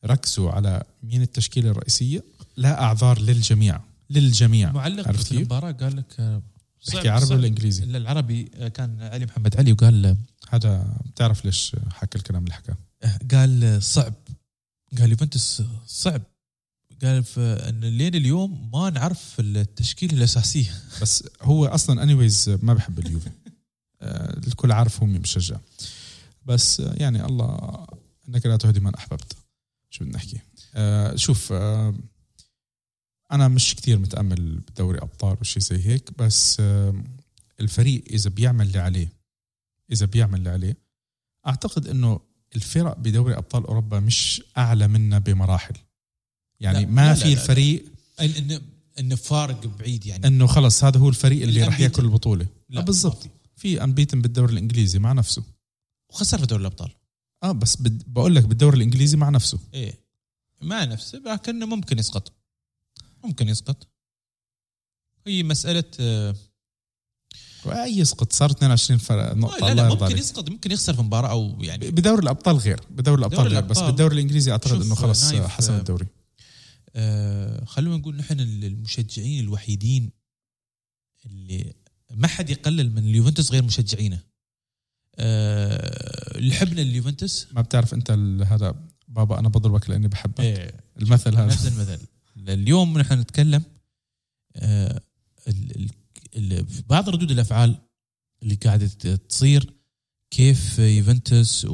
ركزوا على مين التشكيلة الرئيسية، لا أعذار للجميع. معلق في المباراة قال لك بحكي عربي ولا إنجليزي؟ العربي كان علي محمد علي، وقال هذا بتعرف ليش حكى الكلام اللي حكاه، قال صعب، قال يوفنتوس صعب، قال ان لين اليوم ما نعرف التشكيل الأساسي. بس هو أصلا anyways ما بحب اليوفي، الكل عارفهم مشجع، بس يعني الله إنك لا تهدي من أحببت، شو بدنا نحكي. شوف أنا مش كتير متأمل بدوري أبطال وشي زي هيك، بس الفريق إذا بيعمل اللي عليه، أعتقد إنه الفرق بدوري أبطال أوروبا مش أعلى منا بمراحل، يعني ما في الفريق إنه فارق بعيد، يعني إنه خلص هذا هو الفريق اللي رح يأكل البطولة. لا بالضبط، في أنبيتن بالدوري الإنجليزي مع نفسه وخسر في دوري الأبطال. بس بقول لك بالدوري الإنجليزي مع نفسه، إيه مع نفسه، لكنه ممكن يسقط، هي مسألة أي يسقط. صار 22 فرق نقطة. لا ممكن يسقط، ممكن يخسر في مباراة أو يعني بدور الأبطال غير، بس بالدوري الإنجليزي أعتقد إنه خلاص حسم الدوري. خلونا نقول نحن المشجعين الوحيدين اللي ما حد يقلل من اليوفنتوس غير مشجعينه، اللي حبنا اليوفنتوس. ما بتعرف أنت هذا بابا أنا بضربك لأني بحبك. إيه المثل هذا نفس المثل. اليوم نحن نتكلم بعض ردود الأفعال اللي قاعدة تصير، كيف يوفنتوس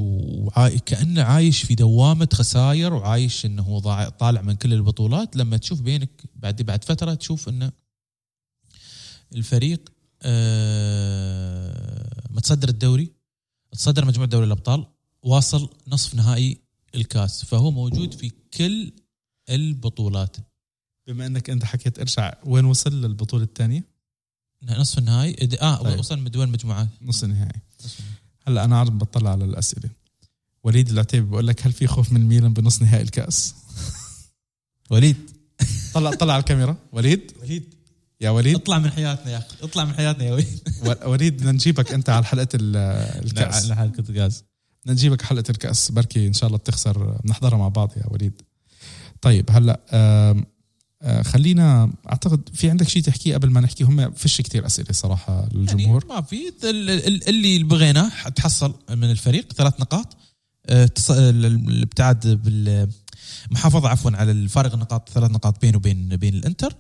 كأنه عايش في دوامة خسائر وعايش إنه هو طالع من كل البطولات. لما تشوف بينك بعد فترة تشوف إنه الفريق متصدر الدوري، متصدر مجموعة دوري الأبطال، واصل نصف نهائي الكاس، فهو موجود في كل البطولات. بما أنك أنت حكيت أرجع وين وصل للبطولة الثانية؟ نصف النهائي. طيب. وصل مدوان مجموعات نصف النهائي. هلا أنا عارف بطلع على الأسئلة. وليد العتيبي بقول لك هل في خوف من ميلان بنص نهائي الكأس؟ وليد طلع على الكاميرا. وليد يا وليد اطلع من حياتنا يا أخي، اطلع من حياتنا يا وليد. وليد بدنا نجيبك أنت على حلقة الكأس، على حلقة الكأس بدنا نجيبك، حلقة الكأس بركي إن شاء الله بتخسر نحضرها مع بعض يا وليد. طيب هلا خلينا، أعتقد في عندك شيء تحكيه قبل ما نحكي؟ هم فيش كتير أسئلة صراحة للجمهور، يعني ما في اللي بغينا تحصل من الفريق 3 نقاط، الابتعاد بالمحافظة عفوا على الفارق النقاط، 3 نقاط بينه وبين الانتر،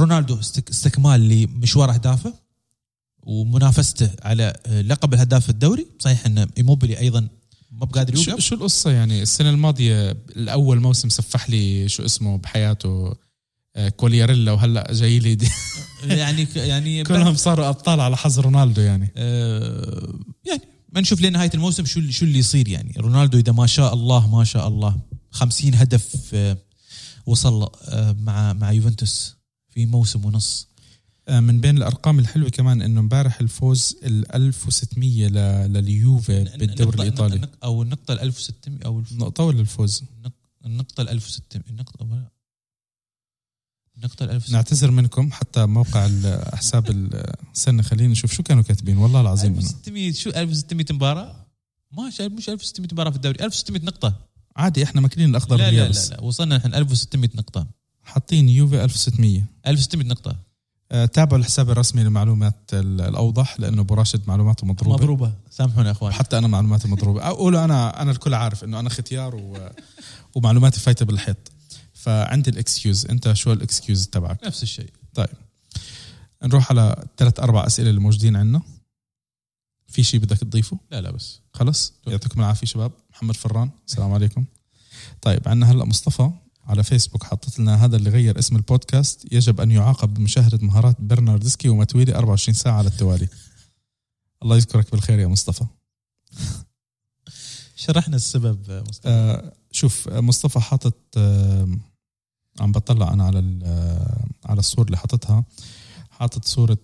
رونالدو استكمال لمشوار أهدافه ومنافسته على لقب الهداف الدوري. صحيح أن إيموبيلي أيضا ما بقادر يوقف. شو القصة يعني؟ السنة الماضية الأول موسم سفح لي شو اسمه بحياته كولياريلا، وهلأ جاي لي دي يعني كلهم صاروا أبطال على حظ رونالدو يعني. يعني ما نشوف لنهاية الموسم شو اللي يصير. يعني رونالدو إذا ما شاء الله 50 هدف وصل مع يوفنتوس في موسم ونص. من بين الأرقام الحلوة كمان إنه مبارح الفوز 1600 لليوفي بالدوري الإيطالي، أو النقطة 1600 أو النقطة ولا الفوز النقطة 1600 النقطة 1600. نعتذر منكم حتى موقع الحساب السنة، خلينا نشوف شو كانوا كاتبين. والله العظيم 1600 شو 1600 مباراة؟ مش 1600 مباراة في الدوري، 1600 نقطة عادي، احنا ماكلين الأخضر واليابس. لا وصلنا نحن 1600 نقطة، حاطين يوفي 1600 نقطة. تابعوا الحساب الرسمي لمعلومات الأوضح، لأنه براشد معلوماته مضروبة. سامحوني أخوان، حتى أنا معلوماتي مضروبة. أقول أنا الكل عارف إنه أنا ختيار ومعلوماتي فايتة بالحيط، فعندي الإكسكيوز. أنت شو الإكسكيوز تبعك؟ نفس الشيء. طيب نروح على 3-4 أسئلة اللي موجودين عندنا. في شيء بدك تضيفه؟ لا بس خلص. يعطيكم العافية شباب. محمد فران، السلام عليكم. طيب عندنا هلأ مصطفى على فيسبوك حطت لنا هذا اللي غير اسم البودكاست يجب أن يعاقب بمشاهدة مهارات برناردسكي وماتويلي 24 ساعة على التوالي. الله يذكرك بالخير يا مصطفى. شرحنا السبب مصطفى. شوف مصطفى حطت، عم بطلع أنا على الصور اللي حطتها، حطت صورة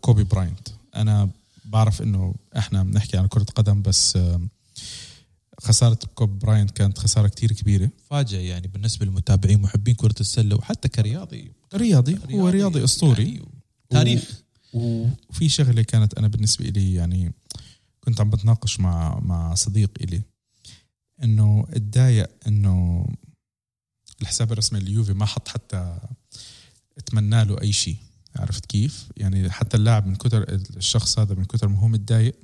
كوبي براينت. أنا بعرف إنه إحنا بنحكي عن كرة قدم، بس خسارة كوب براينت كانت خسارة كتير كبيرة، فاجئة يعني بالنسبة للمتابعين محبين كرة السلة، وحتى كرياضي هو رياضي أسطوري يعني تاريخ. وفي شغلة كانت أنا بالنسبة إلي، يعني كنت عم بتناقش مع صديق إلي إنه اتضايق إنه الحساب الرسمي اليوفي ما حط حتى اتمنى له أي شيء. عرفت كيف يعني؟ حتى اللاعب من كتر الشخص هذا، من كتر ما هو متضايق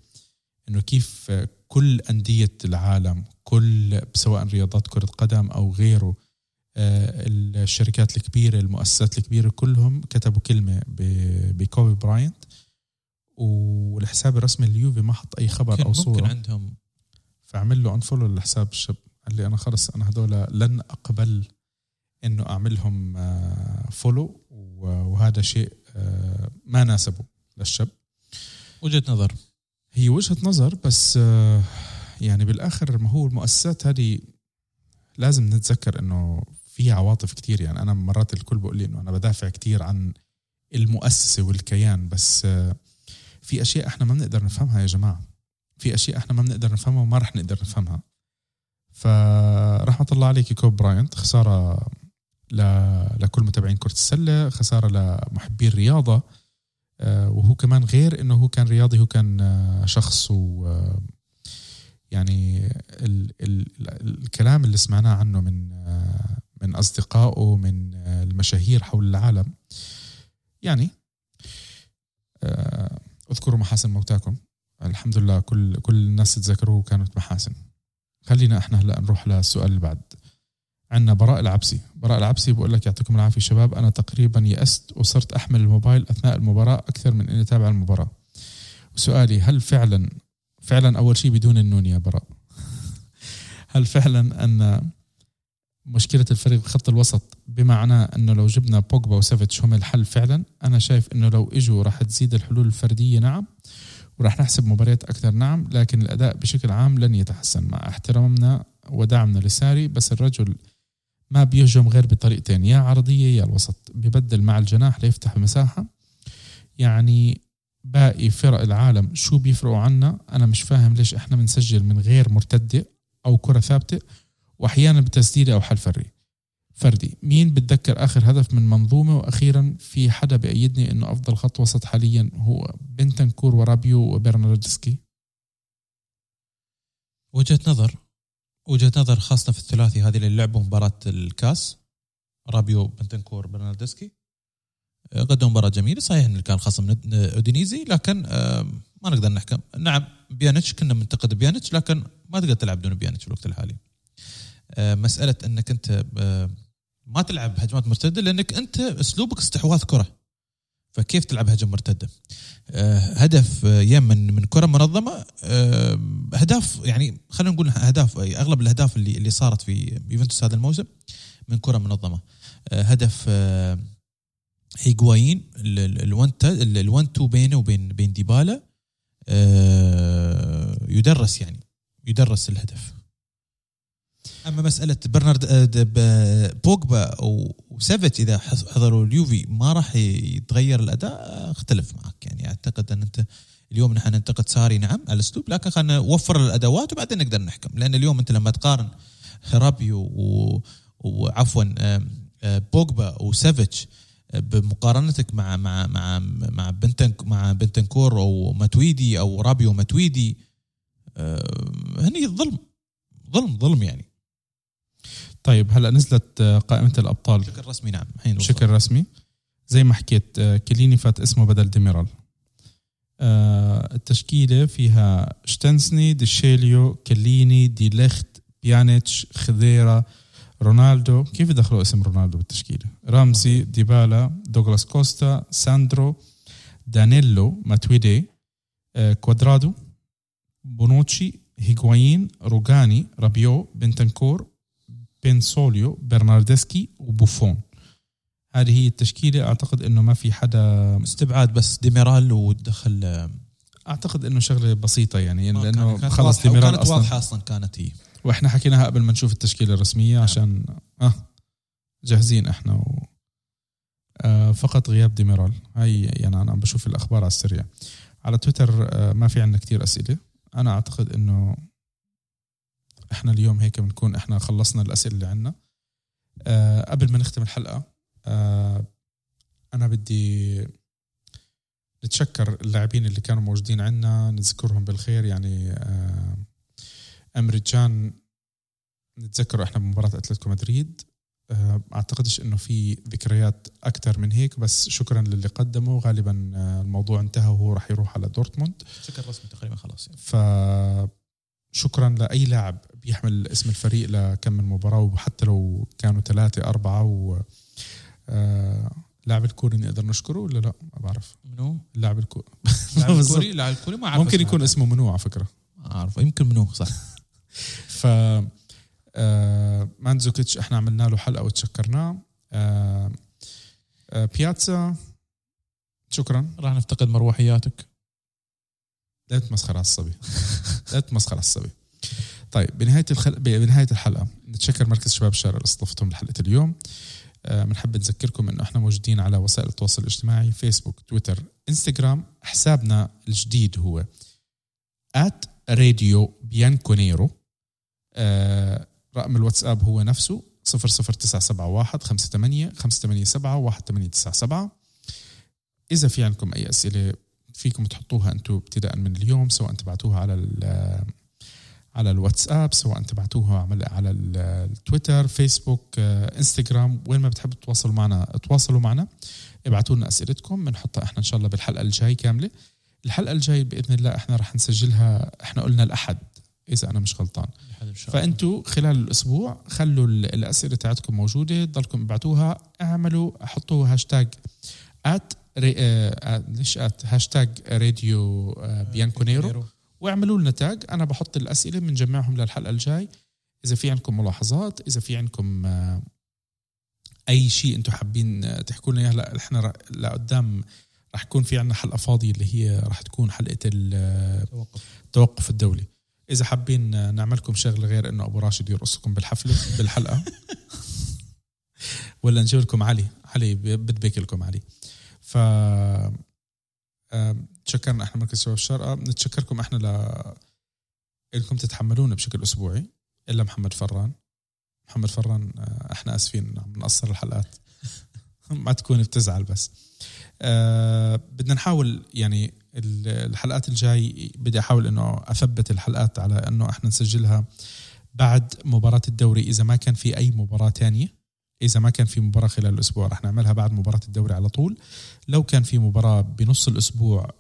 إنه كيف كل أندية العالم، كل سواء رياضات كرة قدم أو غيره، الشركات الكبيرة، المؤسسات الكبيرة، كلهم كتبوا كلمة بكوبي براينت، والحساب الرسمي اليوفي ما حط أي خبر أو صورة. ممكن عندهم فعمل له أنفولو للحساب الشاب. قال لي أنا خلص، أنا هدول لن أقبل انه اعملهم فولو، وهذا شيء ما ناسبه للشاب. وجهة نظر، هي وجهة نظر، بس يعني بالاخر ما هو المؤسسات هذه لازم نتذكر انه فيها عواطف كتير. يعني انا مرات الكل بقول لي انه انا بدافع كتير عن المؤسسة والكيان، بس في اشياء احنا ما بنقدر نفهمها يا جماعة، في اشياء احنا ما بنقدر نفهمها وما رح نقدر نفهمها. فرحمة الله عليك كوب براينت، خسارة لكل متابعين كرة السلة، خسارة لمحبي الرياضة. وهو كمان غير انه هو كان رياضي، هو كان شخص، ويعني الكلام اللي سمعناه عنه من أصدقائه، من المشاهير حول العالم، يعني اذكروا محاسن موتاكم. الحمد لله كل الناس تذكروه كانت محاسن. خلينا احنا هلا نروح للسؤال اللي بعد. عندنا براء العبسي. براء العبسي بقول لك يعطيكم العافية شباب، أنا تقريبا يأست وصرت أحمل الموبايل أثناء المباراة أكثر من أني أتابع المباراة. وسؤالي، هل فعلا أول شيء بدون النون يا براء، هل فعلا أن مشكلة الفريق بخط الوسط، بمعنى أنه لو جبنا بوجبا وسافيتش هم الحل فعلا؟ أنا شايف أنه لو إجوا راح تزيد الحلول الفردية، نعم، وراح نحسب مباريات أكثر، نعم، لكن الأداء بشكل عام لن يتحسن مع احترامنا ودعمنا لساري. بس الرجل ما بيهجم غير بطريقتين، يا عرضية يا الوسط، ببدل مع الجناح ليفتح مساحة. يعني باقي فرق العالم شو بيفرقوا عنا؟ أنا مش فاهم ليش إحنا بنسجل من غير مرتدة أو كرة ثابتة، وأحيانا بتسديدة أو حل فردي. مين بتذكر آخر هدف من منظومة؟ وأخيرا في حدا بيأيدني إنه أفضل خط وسط حاليا هو بنتنكور ورابيو وبرناردسكي. وجهة نظر خاصة في الثلاثي هذه اللي لعبوا مباراة الكاس، رابيو بنتنكور برناردسكي، قدموا مباراة جميلة. صحيح إنه كان خصم أودينيزي، لكن ما نقدر نحكم. نعم، بيانيتش كنا منتقد بيانيتش، لكن ما تقدر تلعب دون بيانيتش في الوقت الحالي. مسألة أنك أنت ما تلعب هجمات مرتدة لأنك أنت أسلوبك استحواذ كرة، فكيف تلعب هجمة مرتدة؟ هدف من كرة منظمة، أهداف، يعني خلينا نقول أهداف، أغلب الأهداف اللي صارت في يوفنتوس هذا الموسم من كرة منظمة. هدف هيغوايين، الوان تو بينه وبين ديبالا، يدرس الهدف. أما مسألة برنارد بوجبا وسافيتش إذا حضروا اليوفي ما راح يتغير الأداء، اختلف معك. يعني أعتقد أن أنت اليوم نحن ننتقد ساري نعم على الأسلوب، لكن خلينا نوفر الأدوات وبعدين نقدر نحكم. لأن اليوم أنت لما تقارن رابيو وعفوا بوجبا وسافيتش بمقارنتك مع بنتنكور أو ماتويدي أو رابيو ماتويدي، هني ظلم يعني. طيب هلأ نزلت قائمة الأبطال بشكل رسمي، نعم بشكل رسمي زي ما حكيت. كليني فات اسمه بدل ديميرال. التشكيلة فيها شتنسني، ديشيليو، كليني، ديليخت، بيانيتش، خذيرة، رونالدو. كيف دخلوا اسم رونالدو بالتشكيلة؟ رامزي، ديبالا، دوغلاس كوستا، ساندرو، دانيلو، ماتويدي، كوادرادو، بونوتشي، هيغوايين، روغاني، رابيو، بنتنكور، بنسوليو، برناردسكي وبوفون. هذه هي التشكيلة. أعتقد أنه ما في حدا استبعاد، بس ديميرال ودخل. أعتقد أنه شغلة بسيطة، يعني لأنه خلص ديميرال كانت واضحة أصلا كانت هي، وإحنا حكيناها قبل ما نشوف التشكيلة الرسمية يعني. عشان جاهزين إحنا فقط غياب ديميرال. هاي يعني أنا بشوف الأخبار على السريع على تويتر. ما في عندنا كتير أسئلة. أنا أعتقد أنه إحنا اليوم هيك بنكون إحنا خلصنا الأسئلة اللي عنا. قبل ما نختم الحلقة، أنا بدي نتشكر اللاعبين اللي كانوا موجودين عنا، نذكرهم بالخير. يعني أمريجان نتذكره إحنا بمباراة أتلتيكو مدريد. أعتقدش أنه في ذكريات أكتر من هيك، بس شكرا للي قدمه. غالبا الموضوع انتهى وهو راح يروح على دورتموند بشكل رسمي تقريبا خلاص. يعني فشكرا لأي لاعب بيحمل اسم الفريق لكم من مباراة، وحتى لو كانوا 3-4. لاعب الكوري نقدر نشكره ولا لا؟ ما بعرف منو لاعب الكوري. لاعب الكوري ما عارف، ممكن يكون اسمه منو على فكرة، ما أعرف، يمكن منو صح. مانزوكيتش احنا عملنا له حلقة وتشكرناه. بياتسا شكرا. راح نفتقد مروحياتك. لا تمسخر على الصبي. لا تمسخر على الصبي. طيب بنهاية الحلقة نتشكر مركز شباب الشارع اللي استضفتهم لحلقة اليوم. منحب نذكركم أنه احنا موجودين على وسائل التواصل الاجتماعي فيسبوك تويتر انستغرام. حسابنا الجديد هو @RadioBianconero. رقم الواتساب هو نفسه 00971 58 587 1897. إذا في عندكم أي أسئلة فيكم تحطوها أنتوا ابتداء من اليوم، سواء تبعتوها على الواتساب، سواء تبعتوها على التويتر فيسبوك انستغرام، وين ما بتحبوا تتواصلوا معنا تواصلوا معنا، ابعتوا لنا أسئلتكم بنحطها احنا إن شاء الله بالحلقة الجاي كاملة. الحلقة الجاي بإذن الله احنا رح نسجلها، احنا قلنا الأحد إذا أنا مش غلطان، فأنتوا خلال الأسبوع خلوا الأسئلة تاعتكم موجودة، ضلكم ابعتوها، اعملوا حطوا هاشتاج هاشتاج راديو بيانكونيرو واعملوا لنا تاج. أنا بحط الأسئلة بنجمعهم للحلقة الجاي. إذا في عندكم ملاحظات، إذا في عندكم أي شيء أنتوا حابين تحكوا لنا، هلا إحنا لقدام رح يكون في عنا حلقة فاضية اللي هي رح تكون حلقة التوقف الدولي. إذا حابين نعملكم شغل غير إنه أبو راشد يرقصكم بالحفلة بالحلقة ولا نجيب لكم علي بدبيك لكم علي. ف تشكرنا احنا مركز شباب الشارقة. نتشكركم احنا لكم تتحملونا بشكل اسبوعي الا محمد فران احنا اسفين بنقصر الحلقات ما تكون بتزعل، بس بدنا نحاول يعني الحلقات الجاي بدي احاول انه اثبت الحلقات على انه احنا نسجلها بعد مباراة الدوري. اذا ما كان في اي مباراة تانية، إذا ما كان في مباراة خلال الأسبوع رح نعملها بعد مباراة الدوري على طول. لو كان في مباراة بنص الأسبوع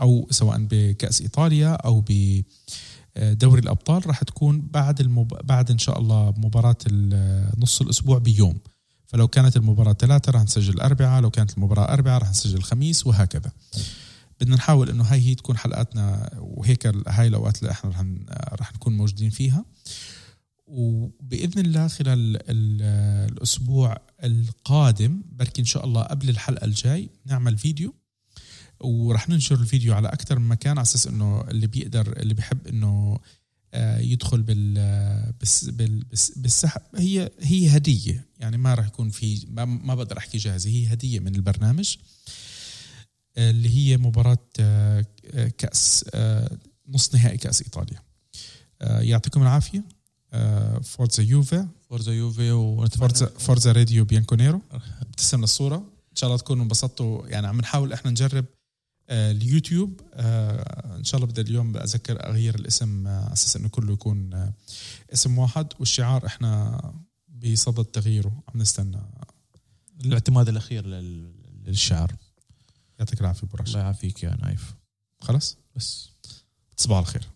أو سواء بكأس إيطاليا أو بدوري الأبطال رح تكون بعد إن شاء الله مباراة نص الأسبوع بيوم. فلو كانت المباراة 3 رح نسجل 4، لو كانت المباراة 4 رح نسجل 5، وهكذا. بدنا نحاول إنه هاي هي تكون حلقاتنا، وهيك هاي الأوقات اللي إحنا رح نكون موجودين فيها. وبإذن الله خلال الأسبوع القادم بركي إن شاء الله قبل الحلقة الجاي نعمل فيديو، ورح ننشر الفيديو على أكثر من مكان على أساس إنه اللي بيحب إنه يدخل بالسحب. هي هدية، يعني ما رح يكون في ما بقدر أحكي جاهزة، هي هدية من البرنامج اللي هي مباراة نص نهائي كأس إيطاليا. يعطيكم العافية. فورزا يوفي وفورزا راديو بيانكونيرو. ابتسمنا الصورة إن شاء الله تكونوا انبسطتوا. يعني عم نحاول إحنا نجرب اليوتيوب، إن شاء الله بدأ اليوم أذكر أغير الاسم أساس إنه كله يكون اسم واحد، والشعار إحنا بصدد تغييره، عم نستنى الاعتماد الأخير للشعار. يعطيك العافية براشد. الله يعافيك يا نايف. خلاص بس تصبح على خير.